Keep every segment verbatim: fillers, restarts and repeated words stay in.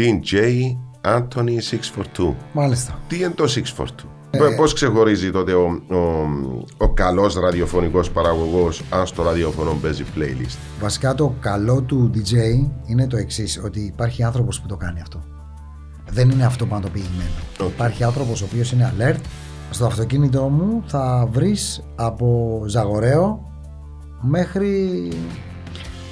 ντι τζέι Antoni εξακόσια σαράντα δύο. Μάλιστα. Τι είναι το εξακόσια σαράντα δύο? Ε, Πώς ξεχωρίζει τότε ο, ο, ο καλός ραδιοφωνικός παραγωγός αν στο ραδιοφωνό παίζει playlist? Βασικά το καλό του ντι τζέι είναι το εξής, ότι υπάρχει άνθρωπος που το κάνει αυτό. Δεν είναι αυτοματοποιημένο. Okay. Υπάρχει άνθρωπος ο οποίος είναι alert. Στο αυτοκίνητο μου θα βρεις από Ζαγοραίο μέχρι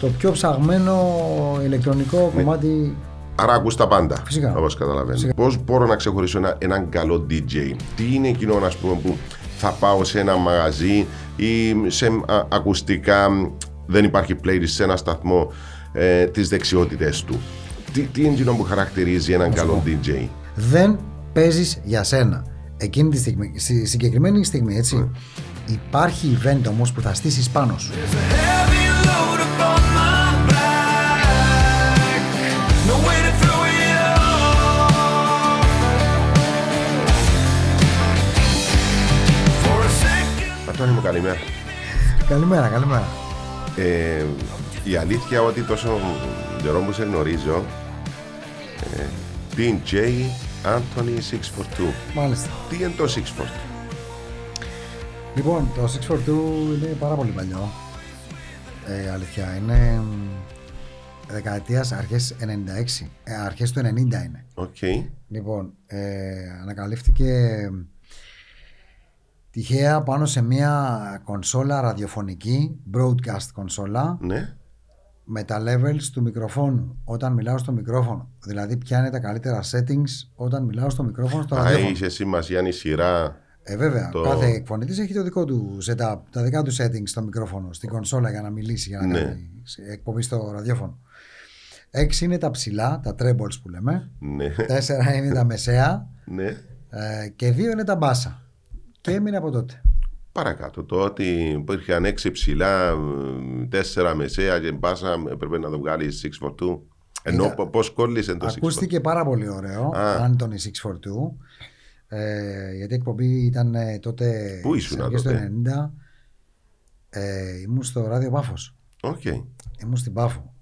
το πιο ψαγμένο ηλεκτρονικό ναι. κομμάτι. Άρα ακούς τα πάντα, φυσικά, όπως καταλαβαίνω. Φυσικά. Πώς μπορώ να ξεχωρίσω ένα, έναν καλό ντι τζέι? Τι είναι εκείνο, ας πούμε, που θα πάω σε ένα μαγαζί ή σε α, ακουστικά, δεν υπάρχει playlist σε ένα σταθμό, ε, τις δεξιότητες του? Τι, τι είναι εκείνο που χαρακτηρίζει έναν Φυσικά. καλό ντι τζέι? Δεν παίζεις για σένα. Εκείνη τη στιγμή, στη συγκεκριμένη στιγμή, έτσι, mm. υπάρχει event όμως που θα στήσεις πάνω σου. Αντώνη μου, καλημέρα. Καλημέρα, καλημέρα. Ε, η αλήθεια ότι τόσο καιρό που σε γνωρίζω, ε, ντι τζέι Antoni εξακόσια σαράντα δύο. Μάλιστα. Τι είναι το εξακόσια σαράντα δύο? Λοιπόν, το εξακόσια σαράντα δύο είναι πάρα πολύ παλιό. Ε, αλήθεια, είναι δεκαετίας αρχές ενενήντα έξι. Ε, αρχές του ενενήντα είναι. Οκ. Okay. Λοιπόν, ε, ανακαλύφθηκε τυχαία πάνω σε μια κονσόλα ραδιοφωνική, broadcast κονσόλα, ναι. με τα levels του μικροφώνου όταν μιλάω στο μικρόφωνο. Δηλαδή ποια είναι τα καλύτερα settings όταν μιλάω στο μικρόφωνο στο ραδιόφωνο. Α, είσαι σημασία, είναι η σειρά. Ε, βέβαια. Το... Κάθε εκφωνητής έχει το δικό του setup, τα δικά του settings στο μικρόφωνο, στην κονσόλα για να μιλήσει, για να ναι. κάνει εκπομπή στο ραδιόφωνο. έξι είναι τα ψηλά, τα trebles που λέμε. Ναι. τέσσερα είναι τα μεσαία. Ναι. Ε, και δύο είναι τα μπάσα. Και έμεινε από τότε. Παρακάτω. Το ότι υπήρχαν έξι ψηλά, τέσσερα μεσαία και μπάσα, πρέπει να το βγάλει εξακόσια σαράντα δύο. Ενώ Ήταν... πώς κόλλησε το εξακόσια σαράντα δύο. Ακούστηκε πάρα πολύ ωραίο. Antoni εξακόσια σαράντα δύο. Ε, γιατί η εκπομπή ήταν ε, τότε. Πού ήσουν τότε? Το ενενήντα. Ε, ήμουν στο Ραδιο Πάφο. Okay. Ήμουν στην Πάφο.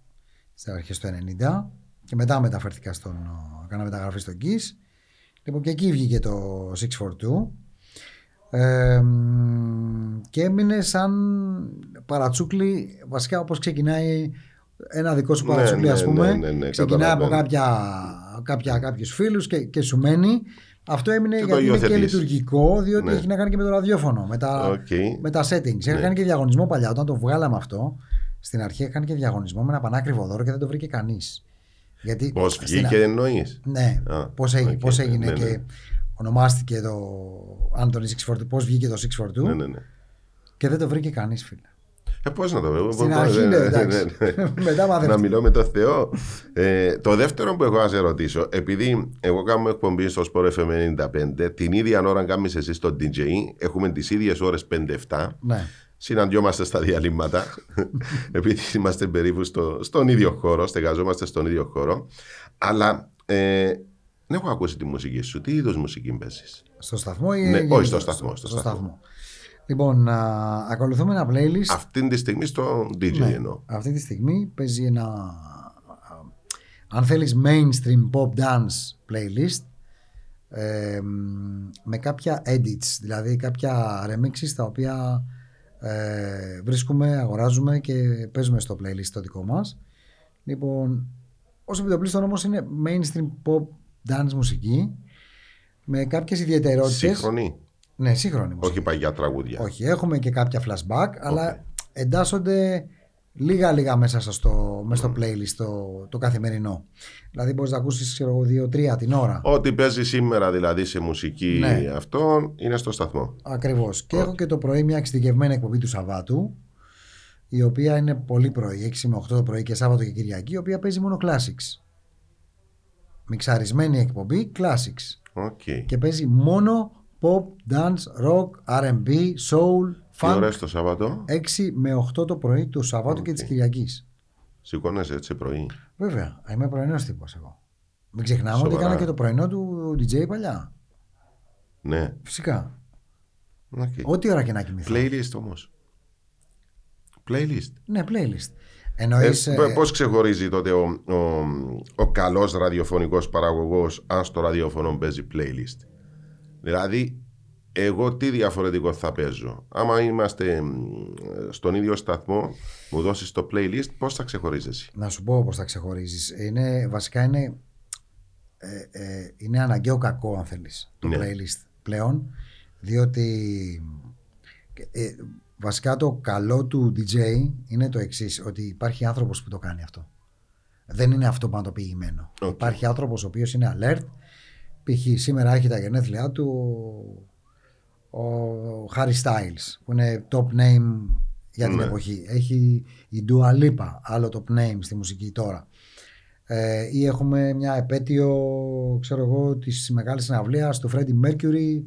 Στι αρχέ του ενενήντα. Και μετά μεταφέρθηκα στον. Κάνα μεταγραφή στον Κις. Λοιπόν, και εκεί βγήκε το εξακόσια σαράντα δύο. Ε, και έμεινε σαν παρατσούκλι, βασικά όπως ξεκινάει ένα δικό σου παρατσούκλι, ναι, ας πούμε, ναι, ναι, ναι, ξεκινάει από κάποια, κάποια, κάποιους φίλους και, και σου μένει. Αυτό έμεινε και γιατί είναι και λειτουργικό, διότι ναι. έχει να κάνει και με το ραδιόφωνο, με τα, okay. με τα settings. Ναι. Έκανε και διαγωνισμό παλιά, όταν το βγάλαμε αυτό, στην αρχή έκανε και διαγωνισμό με ένα πανάκριβο δώρο και δεν το βρήκε κανείς. Πώς βγήκε α... εννοείς? Ναι, ah, πώς έγινε, okay, πώς έγινε ναι, ναι. και... Ονομάστηκε το Antoni εξακόσια σαράντα δύο, πώς βγήκε το εξακόσια σαράντα δύο ναι, ναι, ναι. και δεν το βρήκε κανείς, φίλε. Ε, πώς να το βρω, στην αρχή ναι, ναι, ναι, ναι. Μετά να μιλώ με το Θεό. ε, το δεύτερο που έχω να σε ρωτήσω, επειδή εγώ κάνω εκπομπή στο Sport εφ εμ ενενήντα πέντε, την ίδια ώρα κάνεις εσύ στο ντι τζέι, έχουμε τις ίδιες ώρες πέντε εφτά, ναι. συναντιόμαστε στα διαλύματα, επειδή είμαστε περίπου στο, στον ίδιο χώρο, στεγαζόμαστε στον ίδιο χώρο, αλλά... Ε, δεν έχω ακούσει τη μουσική σου. Τι είδος μουσική παίζεις? Στο σταθμό ή... Ναι, όχι, στο, στο, σταθμό, στο, στο σταθμό. σταθμό. Λοιπόν, α, ακολουθούμε ένα playlist. Αυτή τη στιγμή στο ντι τζέι ναι, εννοώ. Αυτή τη στιγμή παίζει ένα... Α, αν θέλεις mainstream pop dance playlist ε, με κάποια edits, δηλαδή κάποια remixes τα οποία ε, βρίσκουμε, αγοράζουμε και παίζουμε στο playlist το δικό μας. Λοιπόν, όσο επιτοπλίστων όμως είναι mainstream pop dance μουσική με κάποιες ιδιαιτερότητες. Σύγχρονη. Ναι, σύγχρονη μουσική. Όχι παγιά τραγούδια. Όχι, έχουμε και κάποια flashback, okay. αλλά εντάσσονται λίγα-λίγα μέσα στο, μέσα στο mm. playlist το, το καθημερινό. Δηλαδή, μπορείς να ακούσεις δύο τρία την ώρα. Ό,τι παίζει σήμερα δηλαδή σε μουσική ναι. αυτό είναι στο σταθμό. Ακριβώς. Okay. Και έχω και το πρωί μια εξειδικευμένη εκπομπή του Σαββάτου, η οποία είναι πολύ πρωί, έξι με οκτώ το πρωί και Σάββατο και Κυριακή, η οποία παίζει μόνο classics. Μιξαρισμένη εκπομπή, classics. Okay. Και παίζει μόνο pop, dance, rock, αρ εν μπι, soul, funk. Τι ωραίες το Σάββατο? έξι με οκτώ το πρωί του Σαββάτου okay. και της Κυριακής. Σηκώνεσαι έτσι πρωί? Βέβαια, είμαι πρωινός τύπος εγώ. Μην ξεχνάμε Σοβαρά. ότι έκανα και το πρωινό του ντι τζέι παλιά. Ναι. Φυσικά. Okay. Ό,τι ώρα και να κοιμηθώ. Playlist όμως. Playlist. Ναι, playlist. Εννοείς... Ε, πώς ξεχωρίζει τότε ο, ο, ο καλός ραδιοφωνικός παραγωγός αν στο ραδιοφωνό παίζει playlist? Δηλαδή, εγώ τι διαφορετικό θα παίζω? Άμα είμαστε στον ίδιο σταθμό, μου δώσεις το playlist, πώς θα ξεχωρίζεσαι? Να σου πω πώς θα ξεχωρίζεις. Είναι, βασικά είναι, ε, ε, είναι αναγκαίο κακό αν θέλεις το ναι. playlist πλέον, διότι... Ε, ε, βασικά το καλό του ντι τζέι είναι το εξής, ότι υπάρχει άνθρωπος που το κάνει αυτό. Δεν είναι αυτοματοποιημένο. Okay. Υπάρχει άνθρωπος ο οποίος είναι alert. Π.χ. σήμερα έχει τα γενέθλιά του ο Harry Styles, που είναι top name για την mm. εποχή. Έχει η Dua Lipa, άλλο top name στη μουσική τώρα. Ε, ή έχουμε μια επέτειο, ξέρω εγώ, της μεγάλης συναυλίας του Freddie Mercury,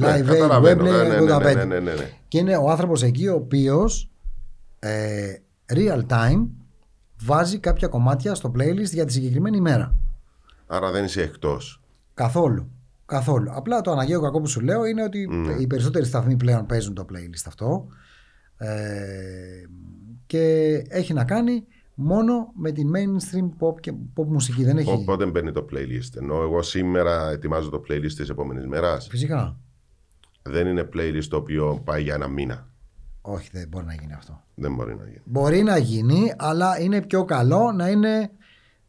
Live Aid, Wembley, ογδόντα πέντε. Και είναι ο άνθρωπος εκεί ο οποίος ε, real time βάζει κάποια κομμάτια στο playlist για τη συγκεκριμένη ημέρα. Άρα δεν είσαι εκτός. Καθόλου, καθόλου. Απλά το αναγκαίο κακό που σου λέω είναι ότι mm. οι περισσότεροι σταθμοί πλέον παίζουν το playlist αυτό ε, και έχει να κάνει μόνο με την mainstream pop και pop μουσική, δεν έχει. Οπότε μπαίνει το playlist. Ενώ εγώ σήμερα ετοιμάζω το playlist της επόμενης μέρας. Φυσικά. Δεν είναι playlist το οποίο πάει για ένα μήνα. Όχι, δεν μπορεί να γίνει αυτό. Δεν μπορεί να γίνει. Μπορεί να γίνει, αλλά είναι πιο καλό να είναι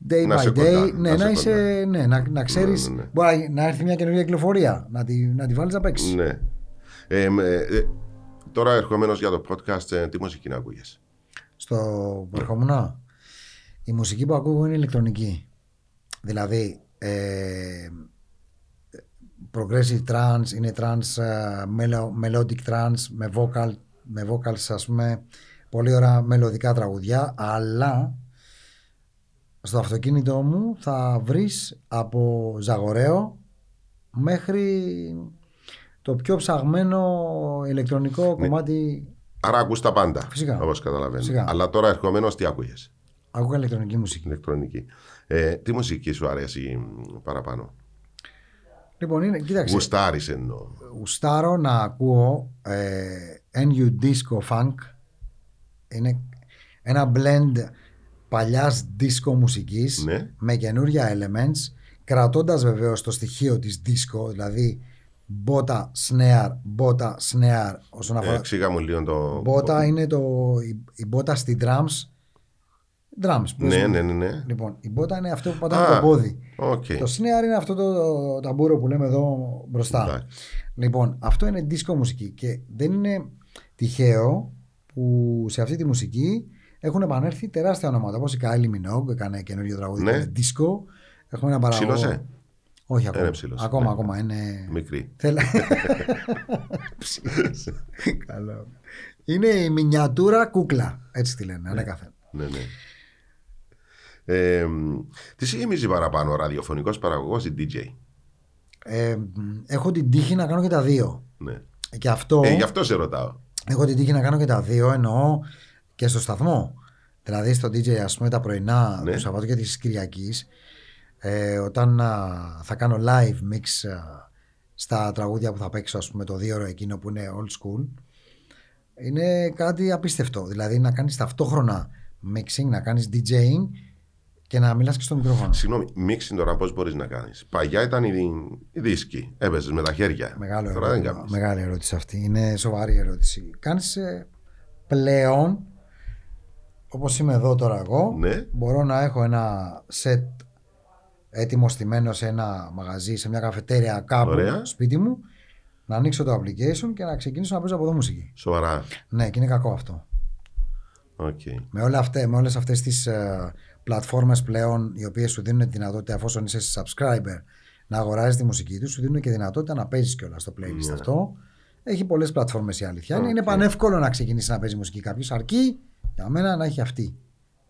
day να by day. Κοντά, ναι, να, να είσαι. Ναι, να, να ξέρεις. Ναι, ναι, ναι. Μπορεί να έρθει μια καινούργια κυκλοφορία. Να τη, να τη βάλεις να παίξεις. Ναι. Ε, ε, ε, τώρα ερχόμενος για το podcast, ε, τι μουσική να ακούγες? Στο Βαρχομουνά. Η μουσική που ακούω είναι ηλεκτρονική. Δηλαδή ε, progressive trance, είναι trance, melodic trance με vocal, με vocals, ας πούμε, πολύ ωραία μελωδικά τραγουδιά, αλλά στο αυτοκίνητό μου θα βρεις από Ζαγοραίο μέχρι το πιο ψαγμένο ηλεκτρονικό ναι. κομμάτι. Άρα ακούς τα πάντα, φυσικά, όπως καταλαβαίνω. Φυσικά. Αλλά τώρα ερχομένως τι ακούγες? Ακούγα ηλεκτρονική μουσική. Ηλεκτρονική. Ε, τι μουσική σου αρέσει παραπάνω? Λοιπόν, είναι, κοίταξε. Γουστάρεις εννοώ. Γουστάρω να ακούω ε, εν γιου disco funk. Είναι ένα blend παλιάς disco μουσικής ναι. με καινούρια elements, κρατώντας βεβαίως το στοιχείο της disco, δηλαδή μπότα, σνέαρ, μπότα, σνέαρ. Εξήγα μου λίγο το... Μπότα είναι το, η, η μπότα στη drums. Drums. Ναι, ναι, ναι, ναι. Λοιπόν, η μπότα είναι αυτό που πατάει ah, το πόδι. Okay. Το snare είναι αυτό το, το ταμπούρο που λέμε εδώ μπροστά. Okay. Λοιπόν, αυτό είναι disco μουσική και δεν είναι τυχαίο που σε αυτή τη μουσική έχουν επανέλθει τεράστια ονόματα. Όπως η Kylie Minogue, έκανε καινούργιο τραγούδι ναι. disco. Έχουμε ένα παραγωγό. Ψήλωσε. Όχι ακόμα. Ψήλωσε. Ακόμα, ναι. ακόμα. Είναι... Μικρή. Θέλα... Ψήλωσε. Καλό. Είναι η μινιατούρα κούκλα. Έτσι τη λένε, ανέκαθεν. Ναι, ναι. Ε, τι συγκεκριμίζει παραπάνω, ραδιοφωνικός παραγωγός ή ντι τζέι? Ε, έχω την τύχη να κάνω και τα δύο. Ναι. Και αυτό, ε, γι' αυτό σε ρωτάω. Έχω την τύχη να κάνω και τα δύο, εννοώ και στο σταθμό. Δηλαδή στο ντι τζέι, ας πούμε, τα πρωινά ναι. του Σαββάτου και της Κυριακής, ε, όταν α, θα κάνω live mix α, στα τραγούδια που θα παίξω, ας πούμε, το δύο ώρο εκείνο που είναι old school, είναι κάτι απίστευτο. Δηλαδή να κάνεις ταυτόχρονα mixing, να κάνεις DJing και να μιλάς και στο μικρόφωνο. Συγγνώμη, mixing τώρα πώς μπορείς να κάνεις? Παγιά ήταν οι, οι δίσκοι, έπαιζες με τα χέρια. Μεγάλο ερώτημα, μεγάλη ερώτηση αυτή, είναι σοβαρή ερώτηση. Κάνεις πλέον, όπως είμαι εδώ τώρα εγώ, ναι. μπορώ να έχω ένα set έτοιμο στημένο σε ένα μαγαζί, σε μια καφετέρια κάπου στο σπίτι μου, να ανοίξω το application και να ξεκινήσω να παίζω από εδώ μουσική. Σοβαρά. Ναι, και είναι κακό αυτό. Okay. Με, όλα αυτές, με όλες αυτές τις uh, πλατφόρμες πλέον, οι οποίες σου δίνουν τη δυνατότητα, εφόσον είσαι subscriber, να αγοράζεις τη μουσική τους, σου δίνουν και δυνατότητα να παίζεις κιόλας στο playlist yeah. αυτό. Έχει πολλές πλατφόρμες η αλήθεια. Okay. Είναι πανεύκολο να ξεκινήσει να παίζει μουσική κάποιος, αρκεί για μένα να έχει αυτή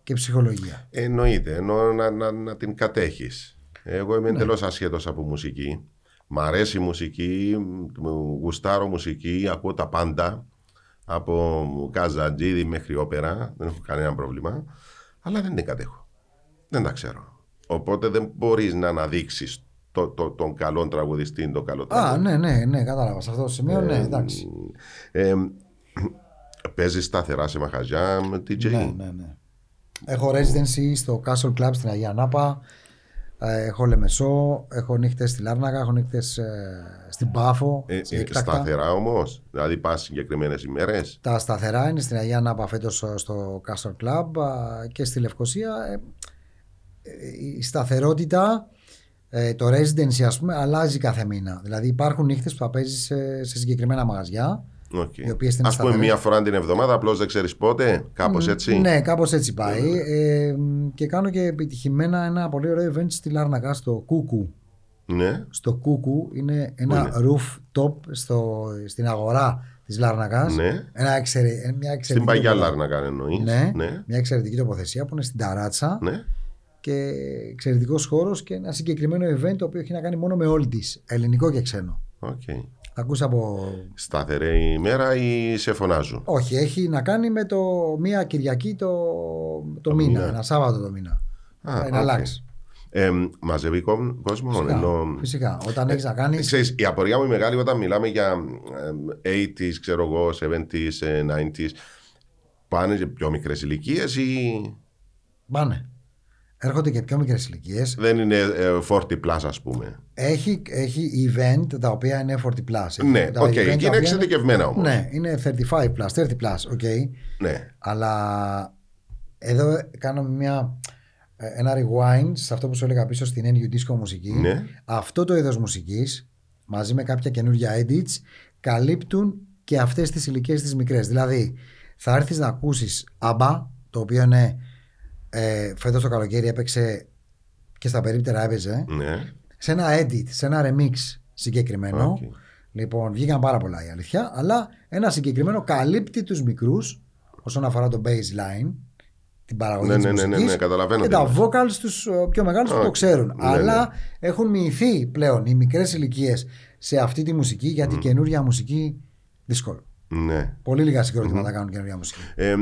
και ψυχολογία. Εννοείται, εννοώ να, να, να την κατέχεις. Εγώ είμαι εντελώς yeah. ασχέτος από μουσική. Μ' αρέσει η μουσική, γουστάρω μουσική, ακούω τα πάντα. Από Καζαντζίδη μέχρι όπερα, δεν έχω κανένα πρόβλημα, αλλά δεν την κατέχω. Δεν τα ξέρω. Οπότε δεν μπορείς να αναδείξεις το, το, τον καλό τραγουδιστή, τον καλό τραγουδιστή. Α, ναι, ναι, ναι, κατάλαβα. Σε αυτό το σημείο, ε, ναι, εντάξει. Ε, Παίζει σταθερά σε μαχαζιά με τι τζέι. Ναι, ναι, ναι. Έχω residency στο Castle Club στην Αγία Νάπα. Έχω λεμεσό, έχω νύχτες στη Λάρνακα, έχω νύχτες ε, στην Πάφο. Ε, ε, σταθερά όμως, δηλαδή πας συγκεκριμένες ημέρες. Τα σταθερά είναι στην Αγία Νάπα φέτος στο Castle Club και στη Λευκοσία. Ε, ε, η σταθερότητα, ε, το residency ας πούμε, αλλάζει κάθε μήνα. Δηλαδή υπάρχουν νύχτες που θα παίζεις σε, σε συγκεκριμένα μαγαζιά. Okay. Ας πούμε μία φορά την εβδομάδα, απλώς δεν ξέρεις πότε, κάπως έτσι. Ναι, κάπως έτσι πάει. Yeah. Ε, και κάνω και επιτυχημένα ένα πολύ ωραίο event στη Λάρνακα, στο Κούκου. Ναι. Yeah. Στο Κούκου είναι ένα yeah. rooftop στο, στην αγορά της Λάρνακας. Yeah. Ένα εξαιρε, μια στην παγιά Λάρνακα εννοείς. Ναι, yeah. Μια εξαιρετική τοποθεσία που είναι στην ταράτσα. Yeah. Και εξαιρετικός χώρος και ένα συγκεκριμένο event το οποίο έχει να κάνει μόνο με oldies, ελληνικό και ξένο. Okay. Ακούσα από... Σταθερή ημέρα ή σε φωνάζω? Όχι, έχει να κάνει με το μία Κυριακή το, το, το μήνα, μήνα, ένα Σάββατο το μήνα. Α, να okay. αλλάξει. Ε, μαζεύει κόσμο. Φυσικά, ενώ... φυσικά. Όταν έχεις ε, να κάνεις... Ξέρεις, η απορία μου είναι μεγάλη όταν μιλάμε για ογδόντα, ξέρω εγώ, εβδομήντα, ενενήντα. Πάνε και πιο μικρές ηλικίες ή... Πάνε. Έρχονται και πιο μικρές ηλικίες. Δεν είναι forty plus, ας πούμε. Έχει, έχει event τα οποία είναι forty plus. Ναι, οκ. Okay. Και είναι εξειδικευμένα όμως. Ναι, είναι thirty-five plus, thirty plus, οκ. Okay. Ναι. Αλλά εδώ κάνω μια, ένα rewind σε αυτό που σου έλεγα πίσω στην N U Disco μουσική. Ναι. Αυτό το είδος μουσικής μαζί με κάποια καινούργια edits καλύπτουν και αυτές τις ηλικίες τις μικρές. Δηλαδή θα έρθεις να ακούσεις ABBA, το οποίο είναι... Ε, φέτος το καλοκαίρι έπαιξε και στα περίπτερα έπαιζε ναι. σε ένα edit, σε ένα remix συγκεκριμένο. Okay. Λοιπόν, βγήκαν πάρα πολλά η αλήθεια, αλλά ένα συγκεκριμένο καλύπτει τους μικρούς όσον αφορά το baseline, την παραγωγή ναι, της ναι, ναι, μουσικής ναι, ναι, ναι, και τα vocals τους πιο μεγάλους okay. που το ξέρουν. Ναι, αλλά ναι. έχουν μειωθεί πλέον οι μικρές ηλικίες σε αυτή τη μουσική γιατί mm. καινούρια μουσική δύσκολο. Ναι. Πολύ λίγα συγκρότηματα mm. κάνουν καινούρια μουσική. Ε,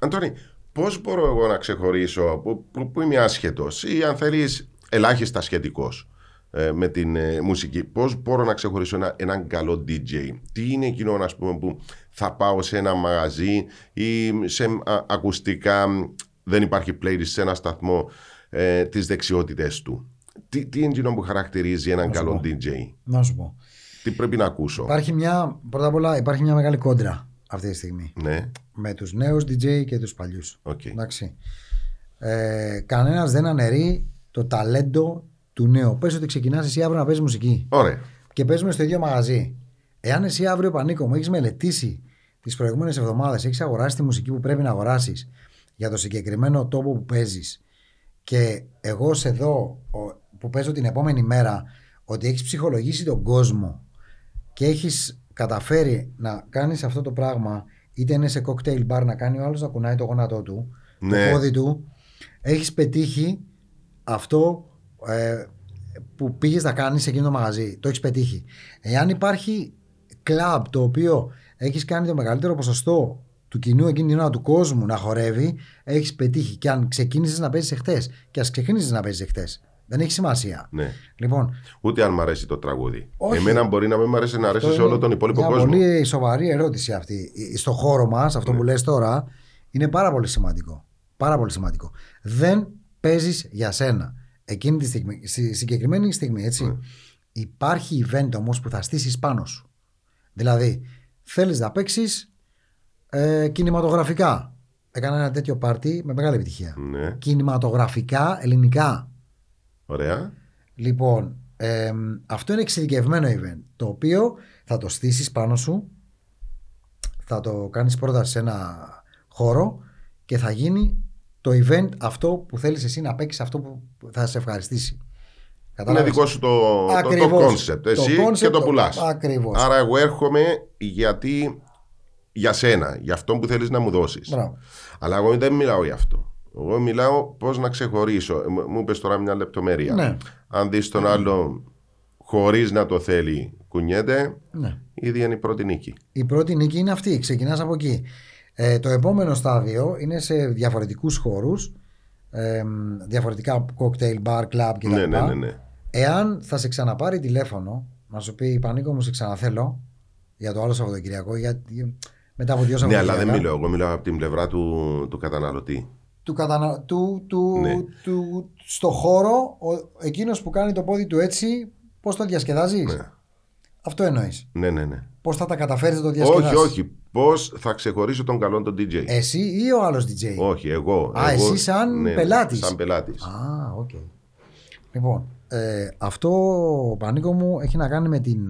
Αντώνη, πώς μπορώ εγώ να ξεχωρίσω που, που, που είμαι άσχετος ή αν θέλεις ελάχιστα σχετικός ε, με την ε, μουσική, πώς μπορώ να ξεχωρίσω ένα, έναν καλό ντι τζέι? Τι είναι εκείνο ας πούμε, που θα πάω σε ένα μαγαζί ή σε α, ακουστικά δεν υπάρχει playlist σε ένα σταθμό ε, τις δεξιότητες του? Τι, τι είναι εκείνο που χαρακτηρίζει έναν καλό ντι τζέι? Να σου πω. Τι πρέπει να ακούσω? Υπάρχει μια, πρώτα απ' όλα υπάρχει μια μεγάλη κόντρα αυτή τη στιγμή. Ναι. Με τους νέους ντι τζέι και τους παλιούς. Okay. Εντάξει. Ε, κανένας δεν αναιρεί το ταλέντο του νέου. Πες ότι ξεκινάς εσύ αύριο να παίζεις μουσική. Ωραία. Και παίζουμε στο ίδιο μαγαζί. Εάν εσύ αύριο πανίκο μου έχεις μελετήσει τις προηγούμενες εβδομάδες, έχεις αγοράσει τη μουσική που πρέπει να αγοράσεις για το συγκεκριμένο τόπο που παίζεις και εγώ σε δω που παίζω την επόμενη μέρα ότι έχεις ψυχολογήσει τον κόσμο και έχεις καταφέρει να κάνεις αυτό το πράγμα. Είτε είναι σε cocktail bar να κάνει ο άλλος να κουνάει το γόνατό του, ναι. το πόδι του. Έχεις πετύχει αυτό ε, που πήγες να κάνεις σε εκείνο το μαγαζί. Το έχεις πετύχει. Εάν υπάρχει club το οποίο έχεις κάνει το μεγαλύτερο ποσοστό του κοινού εκείνη την ώρα του κόσμου να χορεύει, έχεις πετύχει. Και αν ξεκίνησες να παίζεις εχθές, και ας ξεκίνησες να παίζεις εχθές. Δεν έχει σημασία. Ναι. Λοιπόν, ούτε αν μ' αρέσει το τραγούδι. Όχι. Εμένα μπορεί να μην μ' αρέσει να αρέσει αυτό σε όλο τον υπόλοιπο κόσμο. Είναι πολύ σοβαρή ερώτηση αυτή. Στο χώρο μας, αυτό ναι. που λες τώρα, είναι πάρα πολύ σημαντικό. Πάρα πολύ σημαντικό. Δεν παίζεις για σένα. Εκείνη τη στιγμή, στη συγκεκριμένη στιγμή, έτσι. Ναι. Υπάρχει event όμως που θα στήσεις πάνω σου. Δηλαδή, θέλεις να παίξεις ε, κινηματογραφικά. Έκανα ένα τέτοιο πάρτι με μεγάλη επιτυχία. Ναι. Κινηματογραφικά ελληνικά. Ωραία. Λοιπόν, ε, αυτό είναι εξειδικευμένο event, το οποίο θα το στήσεις πάνω σου, θα το κάνεις πρώτα σε ένα χώρο και θα γίνει το event αυτό που θέλεις εσύ να παίξεις, αυτό που θα σε ευχαριστήσει. Καταλάβεις. Είναι δικό σου το, το, το concept, εσύ το concept, και το πουλάς. Ακριβώς. Άρα εγώ έρχομαι γιατί, για σένα, για αυτό που θέλεις να μου δώσεις. Μπράβο. Αλλά εγώ δεν μιλάω για αυτό. Εγώ μιλάω πώς να ξεχωρίσω. Μου είπες τώρα μια λεπτομέρεια. Ναι. Αν δεις τον άλλο χωρίς να το θέλει κουνιέται, ναι. ήδη είναι η πρώτη νίκη. Η πρώτη νίκη είναι αυτή, ξεκινάς από εκεί. Ε, το επόμενο στάδιο είναι σε διαφορετικούς χώρους, ε, διαφορετικά cocktail, bar, club κτλ. Ναι, ναι, ναι, ναι. Εάν θα σε ξαναπάρει τηλέφωνο, να σου πει Πανίκο μου σε ξαναθέλω για το άλλο Σαββατοκυριακό, για... Μετά από δύο. Ναι, αλλά δεν μιλάω. Εγώ μιλάω από την πλευρά του, του καταναλωτή. Του κατανα... του, του, ναι. του, στο χώρο, εκείνος που κάνει το πόδι του έτσι, πώς το διασκεδάζεις. Ναι. Αυτό εννοείς. Ναι, ναι, ναι. Πώς θα τα καταφέρεις να το διασκεδάσεις. Όχι, όχι. Πώς θα ξεχωρίσω τον καλό τον ντι τζέι. Εσύ ή ο άλλος ντι τζέι. Όχι, εγώ. Α, εγώ, εσύ σαν ναι, πελάτης. Σαν πελάτης. Α, οκ. Okay. Λοιπόν, ε, αυτό, Πανίκο μου, έχει να κάνει με την...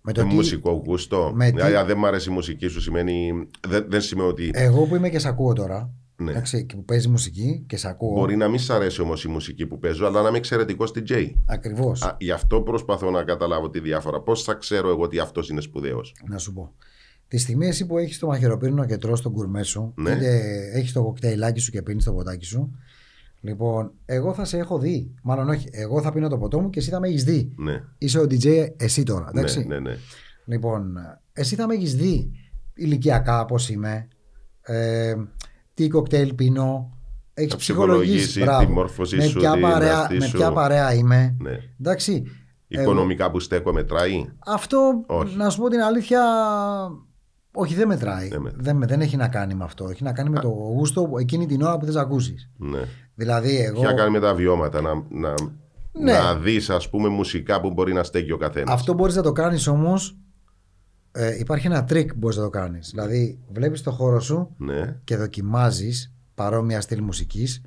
Με το τι... μουσικό γούστο. Δηλαδή, αν δεν μ' αρέσει η μουσική σου, σημαίνει. Δεν, δεν σημαίνει ότι. Εγώ που είμαι και σ' ακούω τώρα. Ναι. Εντάξει, και που παίζει μουσική και σ' ακούω. Μπορεί να μην σ' αρέσει όμως η μουσική που παίζω, αλλά να είμαι εξαιρετικός ντι τζέι. Ακριβώς. Γι' αυτό προσπαθώ να καταλάβω τη διάφορα. Πώς θα ξέρω εγώ ότι αυτός είναι σπουδαίος. Να σου πω. Τη στιγμή εσύ που έχεις το μαχαιροπύρινο και τρως τον κουρμέ σου, ναι. Είτε έχεις το κοκτέιλάκι σου και πίνεις το ποτάκι σου. Λοιπόν, εγώ θα σε έχω δει. Μάλλον όχι. Εγώ θα πίνω το ποτό μου και εσύ θα με έχεις δει. Ναι. Είσαι ο ντι τζέι, εσύ τώρα. Εντάξει. Ναι, ναι, ναι. Λοιπόν, εσύ θα με έχεις δει ηλικιακά πώς είμαι. Ε, τι κοκτέιλ πίνω. Έχεις ψυχολογήσει τη μόρφωσή με σου. Ποια δι, παρέα, με ποια παρέα είμαι. Ναι. Εντάξει. Οικονομικά εγώ, που στέκω μετράει. Αυτό όχι. Να σου πω την αλήθεια. Όχι, δεν μετράει. Ναι, μετράει. Δεν, δεν έχει να κάνει με αυτό. Έχει να κάνει με το γούστο εκείνη την ώρα που θες να ακούσεις. Ναι. Δηλαδή εγώ... Έχει να κάνει με τα βιώματα. Να, να, ναι. να δεις, ας πούμε, μουσικά που μπορεί να στέκει ο καθένας. Αυτό μπορείς να το κάνεις όμως. Ε, υπάρχει ένα τρίκ που μπορείς να το κάνεις. Δηλαδή, βλέπεις το χώρο σου ναι. και δοκιμάζεις παρόμοια στυλ μουσικής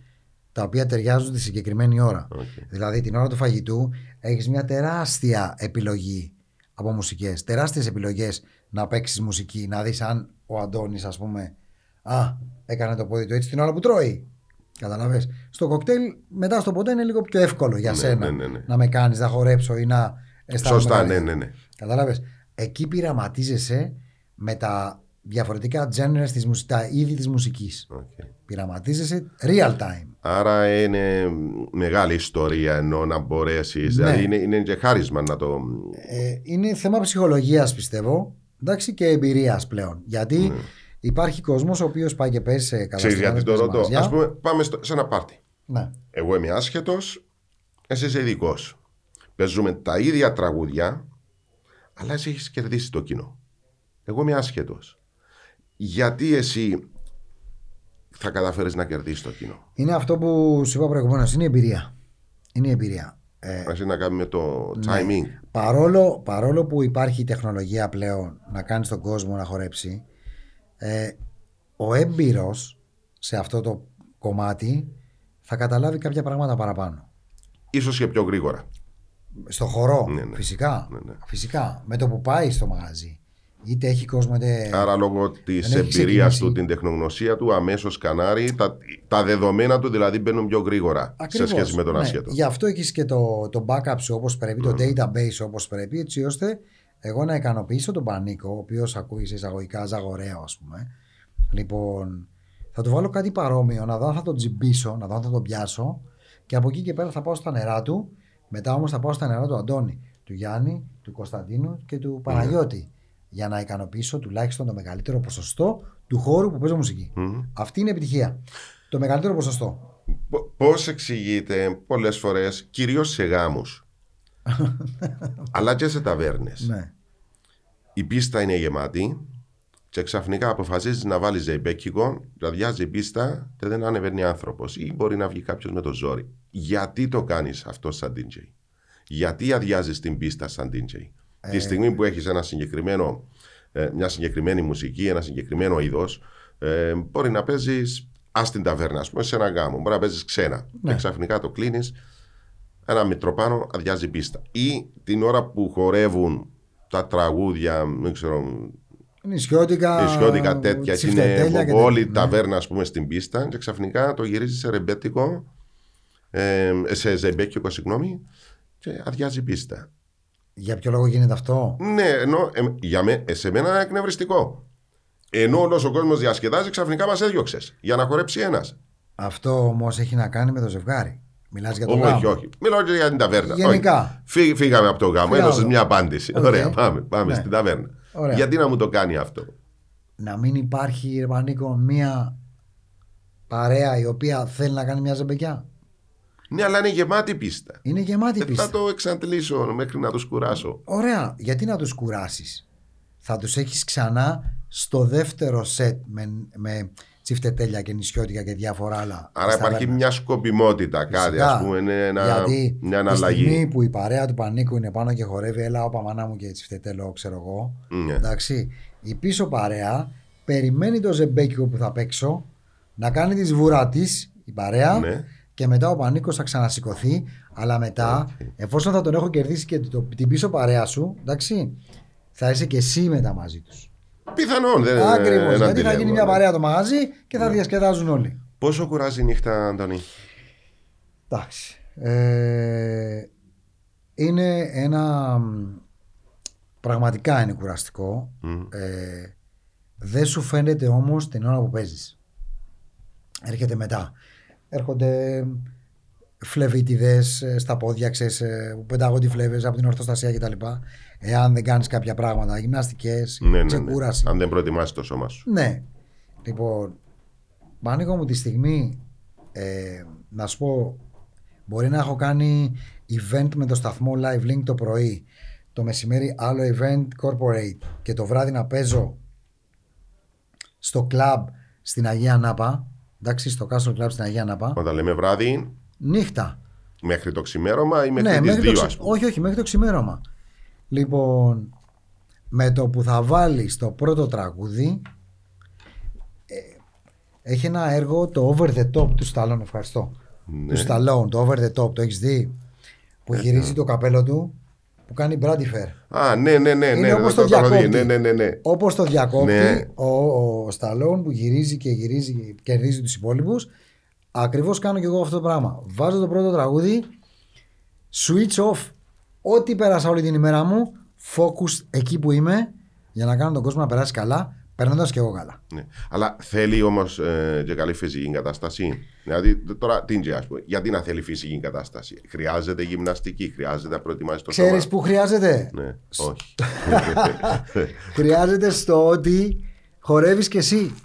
τα οποία ταιριάζουν τη συγκεκριμένη ώρα. Okay. Δηλαδή, την ώρα του φαγητού έχεις μια τεράστια επιλογή από μουσικές. Τεράστιες επιλογές. Να παίξεις μουσική, να δεις αν ο Αντώνης, ας πούμε, α, έκανε το πόδι του έτσι την ώρα που τρώει. Καταλαβες. Στο κοκτέιλ, μετά στο ποτέ είναι λίγο πιο εύκολο για ναι, σένα ναι, ναι, ναι. να με κάνεις να χορέψω ή να αισθάνομαι. Σωστά, ναι, ναι, ναι. Καταλαβες. Εκεί πειραματίζεσαι με τα διαφορετικά genres, της μουσικής, τα είδη της μουσικής. Okay. Πειραματίζεσαι real time. Άρα είναι μεγάλη ιστορία ενώ να μπορέσεις. Ναι. Δηλαδή είναι, είναι και χάρισμα να το. Ε, είναι θέμα ψυχολογίας, πιστεύω. Εντάξει, και εμπειρίας πλέον. Γιατί ναι. υπάρχει κόσμος ο οποίος πάει και παίζει σε καλά. Γιατί το ρωτώ, ας πούμε, πάμε στο, σε ένα πάρτι. Ναι. Εγώ είμαι άσχετος, εσύ είσαι ειδικός. Παίζουμε τα ίδια τραγούδια, αλλά εσύ έχεις κερδίσει το κοινό. Εγώ είμαι άσχετος. Γιατί εσύ θα καταφέρεις να κερδίσεις το κοινό. Είναι αυτό που σου είπα προηγουμένως. Είναι η εμπειρία. Είναι η εμπειρία. Ε, Έχει να κάνει με το timing. Ναι. Παρόλο, παρόλο που υπάρχει η τεχνολογία πλέον να κάνει τον κόσμο να χορέψει, ε, ο έμπειρος σε αυτό το κομμάτι θα καταλάβει κάποια πράγματα παραπάνω. Ίσως και πιο γρήγορα. Στο χορό, ναι, ναι. Φυσικά, ναι, ναι. φυσικά. Με το που πάει στο μαγαζί. Είτε έχει κόσμο, είτε... Άρα λόγω της εμπειρίας του, την τεχνογνωσία του, αμέσως σκανάρει τα, τα δεδομένα του, δηλαδή μπαίνουν πιο γρήγορα. Ακριβώς, σε σχέση με τον ναι. άσχετο. Γι' αυτό έχεις και το, το backup σου όπως πρέπει, mm. το database όπως πρέπει, έτσι ώστε εγώ να ικανοποιήσω τον Πανίκο, ο οποίος ακούει σε εισαγωγικά ζαγοραίο, ας πούμε. Λοιπόν, θα του βάλω κάτι παρόμοιο, να δω αν θα τον τζιμπήσω, να δω αν θα τον πιάσω και από εκεί και πέρα θα πάω στα νερά του. Μετά όμως θα πάω στα νερά του Αντώνη, του Γιάννη, του Κωνσταντίνου και του Παναγιώτη. Mm. Για να ικανοποιήσω τουλάχιστον το μεγαλύτερο ποσοστό του χώρου που παίζω μουσική. Mm-hmm. Αυτή είναι η επιτυχία. Το μεγαλύτερο ποσοστό. Πώς εξηγείται πολλές φορές, κυρίως σε γάμους, αλλά και σε ταβέρνες. Ναι. Η πίστα είναι γεμάτη και ξαφνικά αποφασίζεις να βάλεις ζεϊμπέκικο, ραδιάζει η πίστα και δεν ανεβαίνει άνθρωπος ή μπορεί να βγει κάποιος με το ζόρι. Γιατί το κάνεις αυτό σαν ντι τζέι. Γιατί αδειάζεις την πίστα σαν ντι τζέι. Τη στιγμή που έχεις ένα συγκεκριμένο, μια συγκεκριμένη μουσική, ένα συγκεκριμένο είδος, μπορεί να παίζεις α την ταβέρνα, ας πούμε, σε ένα γάμο. Μπορεί να παίζεις ξένα. Ναι. Και ξαφνικά το κλείνεις, ένα μητροπάνω αδειάζει πίστα. Ή την ώρα που χορεύουν τα τραγούδια, δεν ξέρω. Νησιώτικα, νησιώτικα τέτοια. Είναι όλη η ναι. ταβέρνα, ας πούμε, στην πίστα και ξαφνικά το γυρίζεις σε ρεμπέτικο, σε ζεμπέκικο, συγγνώμη, και αδειάζει πίστα. Για ποιο λόγο γίνεται αυτό. Ναι, ενώ ε, για με, ε, σε μένα είναι εκνευριστικό. Ενώ όλος ο κόσμος διασκεδάζει, ξαφνικά μας έδιωξες για να χορέψει ένας. Αυτό όμως έχει να κάνει με το ζευγάρι. Μιλάς για το γάμο. Όχι, όχι. Μιλάω και για την ταβέρνα. Γενικά. Φύ, φύγαμε από το γάμο, έδωσες μια απάντηση. Okay. Ωραία, πάμε, πάμε ναι. στην ταβέρνα. Ωραία. Γιατί να μου το κάνει αυτό. Να μην υπάρχει, ρε Πανίκο, μια παρέα η οποία θέλει να κάνει μια ζεμπεκιά. Ναι, αλλά είναι γεμάτη πίστα. Είναι γεμάτη δεν πίστα. Θα το εξαντλήσω μέχρι να τους κουράσω. Ωραία. Γιατί να τους κουράσεις. Θα τους έχεις ξανά στο δεύτερο σετ με, με τσιφτετέλια και νησιώτικα και διάφορα άλλα. Άρα υπάρχει βέρνα. Μια σκοπιμότητα, κάτι α πούμε, είναι ένα, γιατί μια αναλλαγή. Τη στιγμή που η παρέα του Πανίκου είναι πάνω και χορεύει, έλα, όπα μανά μου και τσιφτετέλο, ξέρω εγώ. Ναι. Εντάξει, η πίσω παρέα περιμένει το ζεμπέκικο που θα παίξω να κάνει τη σβουρά της, η παρέα. Ναι. Και μετά ο Πανίκος θα ξανασηκωθεί, αλλά μετά, εφόσον θα τον έχω κερδίσει και το, την πίσω παρέα σου, εντάξει, θα είσαι και εσύ μετά μαζί τους. Πιθανόν, δεν είναι. Ακριβώς, γιατί τηλεύμα, θα γίνει μια παρέα το μαγαζί και θα ναι. διασκεδάζουν όλοι. Πόσο κουράζει η νύχτα, Αντώνη? Εντάξει. Ε, είναι ένα. Πραγματικά είναι κουραστικό. Mm. Ε, δεν σου φαίνεται όμως την ώρα που παίζεις. Έρχεται μετά. Έρχονται φλεβίτιδες στα πόδια, ξέρεις, που πετάγονται οι φλέβες από την ορθοστασία κτλ. Εάν δεν κάνεις κάποια πράγματα, γυμναστικές, ναι, ναι, ξεκούραση. Ναι. Αν δεν προετοιμάσεις το σώμα σου. Ναι. Λοιπόν, Πανίκο μου, τη στιγμή ε, να σου πω, μπορεί να έχω κάνει event με το σταθμό Live Link το πρωί, το μεσημέρι άλλο event corporate και το βράδυ να παίζω στο club στην Αγία Νάπα. Εντάξει, στο Castle Club στην Αγία Νάπα. Όταν λέμε βράδυ. Νύχτα. Μέχρι το ξημέρωμα ή μέχρι ναι, τις δύο, ξε... ας πούμε. Όχι, όχι, μέχρι το ξημέρωμα. Λοιπόν, με το που θα βάλεις το πρώτο τραγούδι. Ε, έχει ένα έργο, το Over the Top του Σταλόν. Ευχαριστώ. Ναι. Του Σταλόν, το Over the Top, το έχεις δει? Που έχει γυρίζει το καπέλο του. Που κάνει Brady Fair. Α, ναι, ναι, ναι. Είναι ναι, όπως το, το διακόπτη. Ναι, ναι, ναι, ναι. Όπως το διακόπτη, ναι. ο, ο Σταλόν που γυρίζει και γυρίζει και κερδίζει τους υπόλοιπους. Ακριβώς κάνω και εγώ αυτό το πράγμα. Βάζω το πρώτο τραγούδι, switch off. Ό,τι πέρασα όλη την ημέρα μου, focus εκεί που είμαι, για να κάνω τον κόσμο να περάσει καλά, περνώντας και εγώ καλά. Ναι. Αλλά θέλει όμως ε, και καλή φυσική κατάσταση. Δηλαδή, τώρα τι είναι, ας πούμε, γιατί να θέλει φυσική κατάσταση? Χρειάζεται γυμναστική, χρειάζεται να προετοιμάσει το σώμα. Ξέρεις που χρειάζεται? Ναι, όχι. Χρειάζεται στο ότι χορεύεις και εσύ.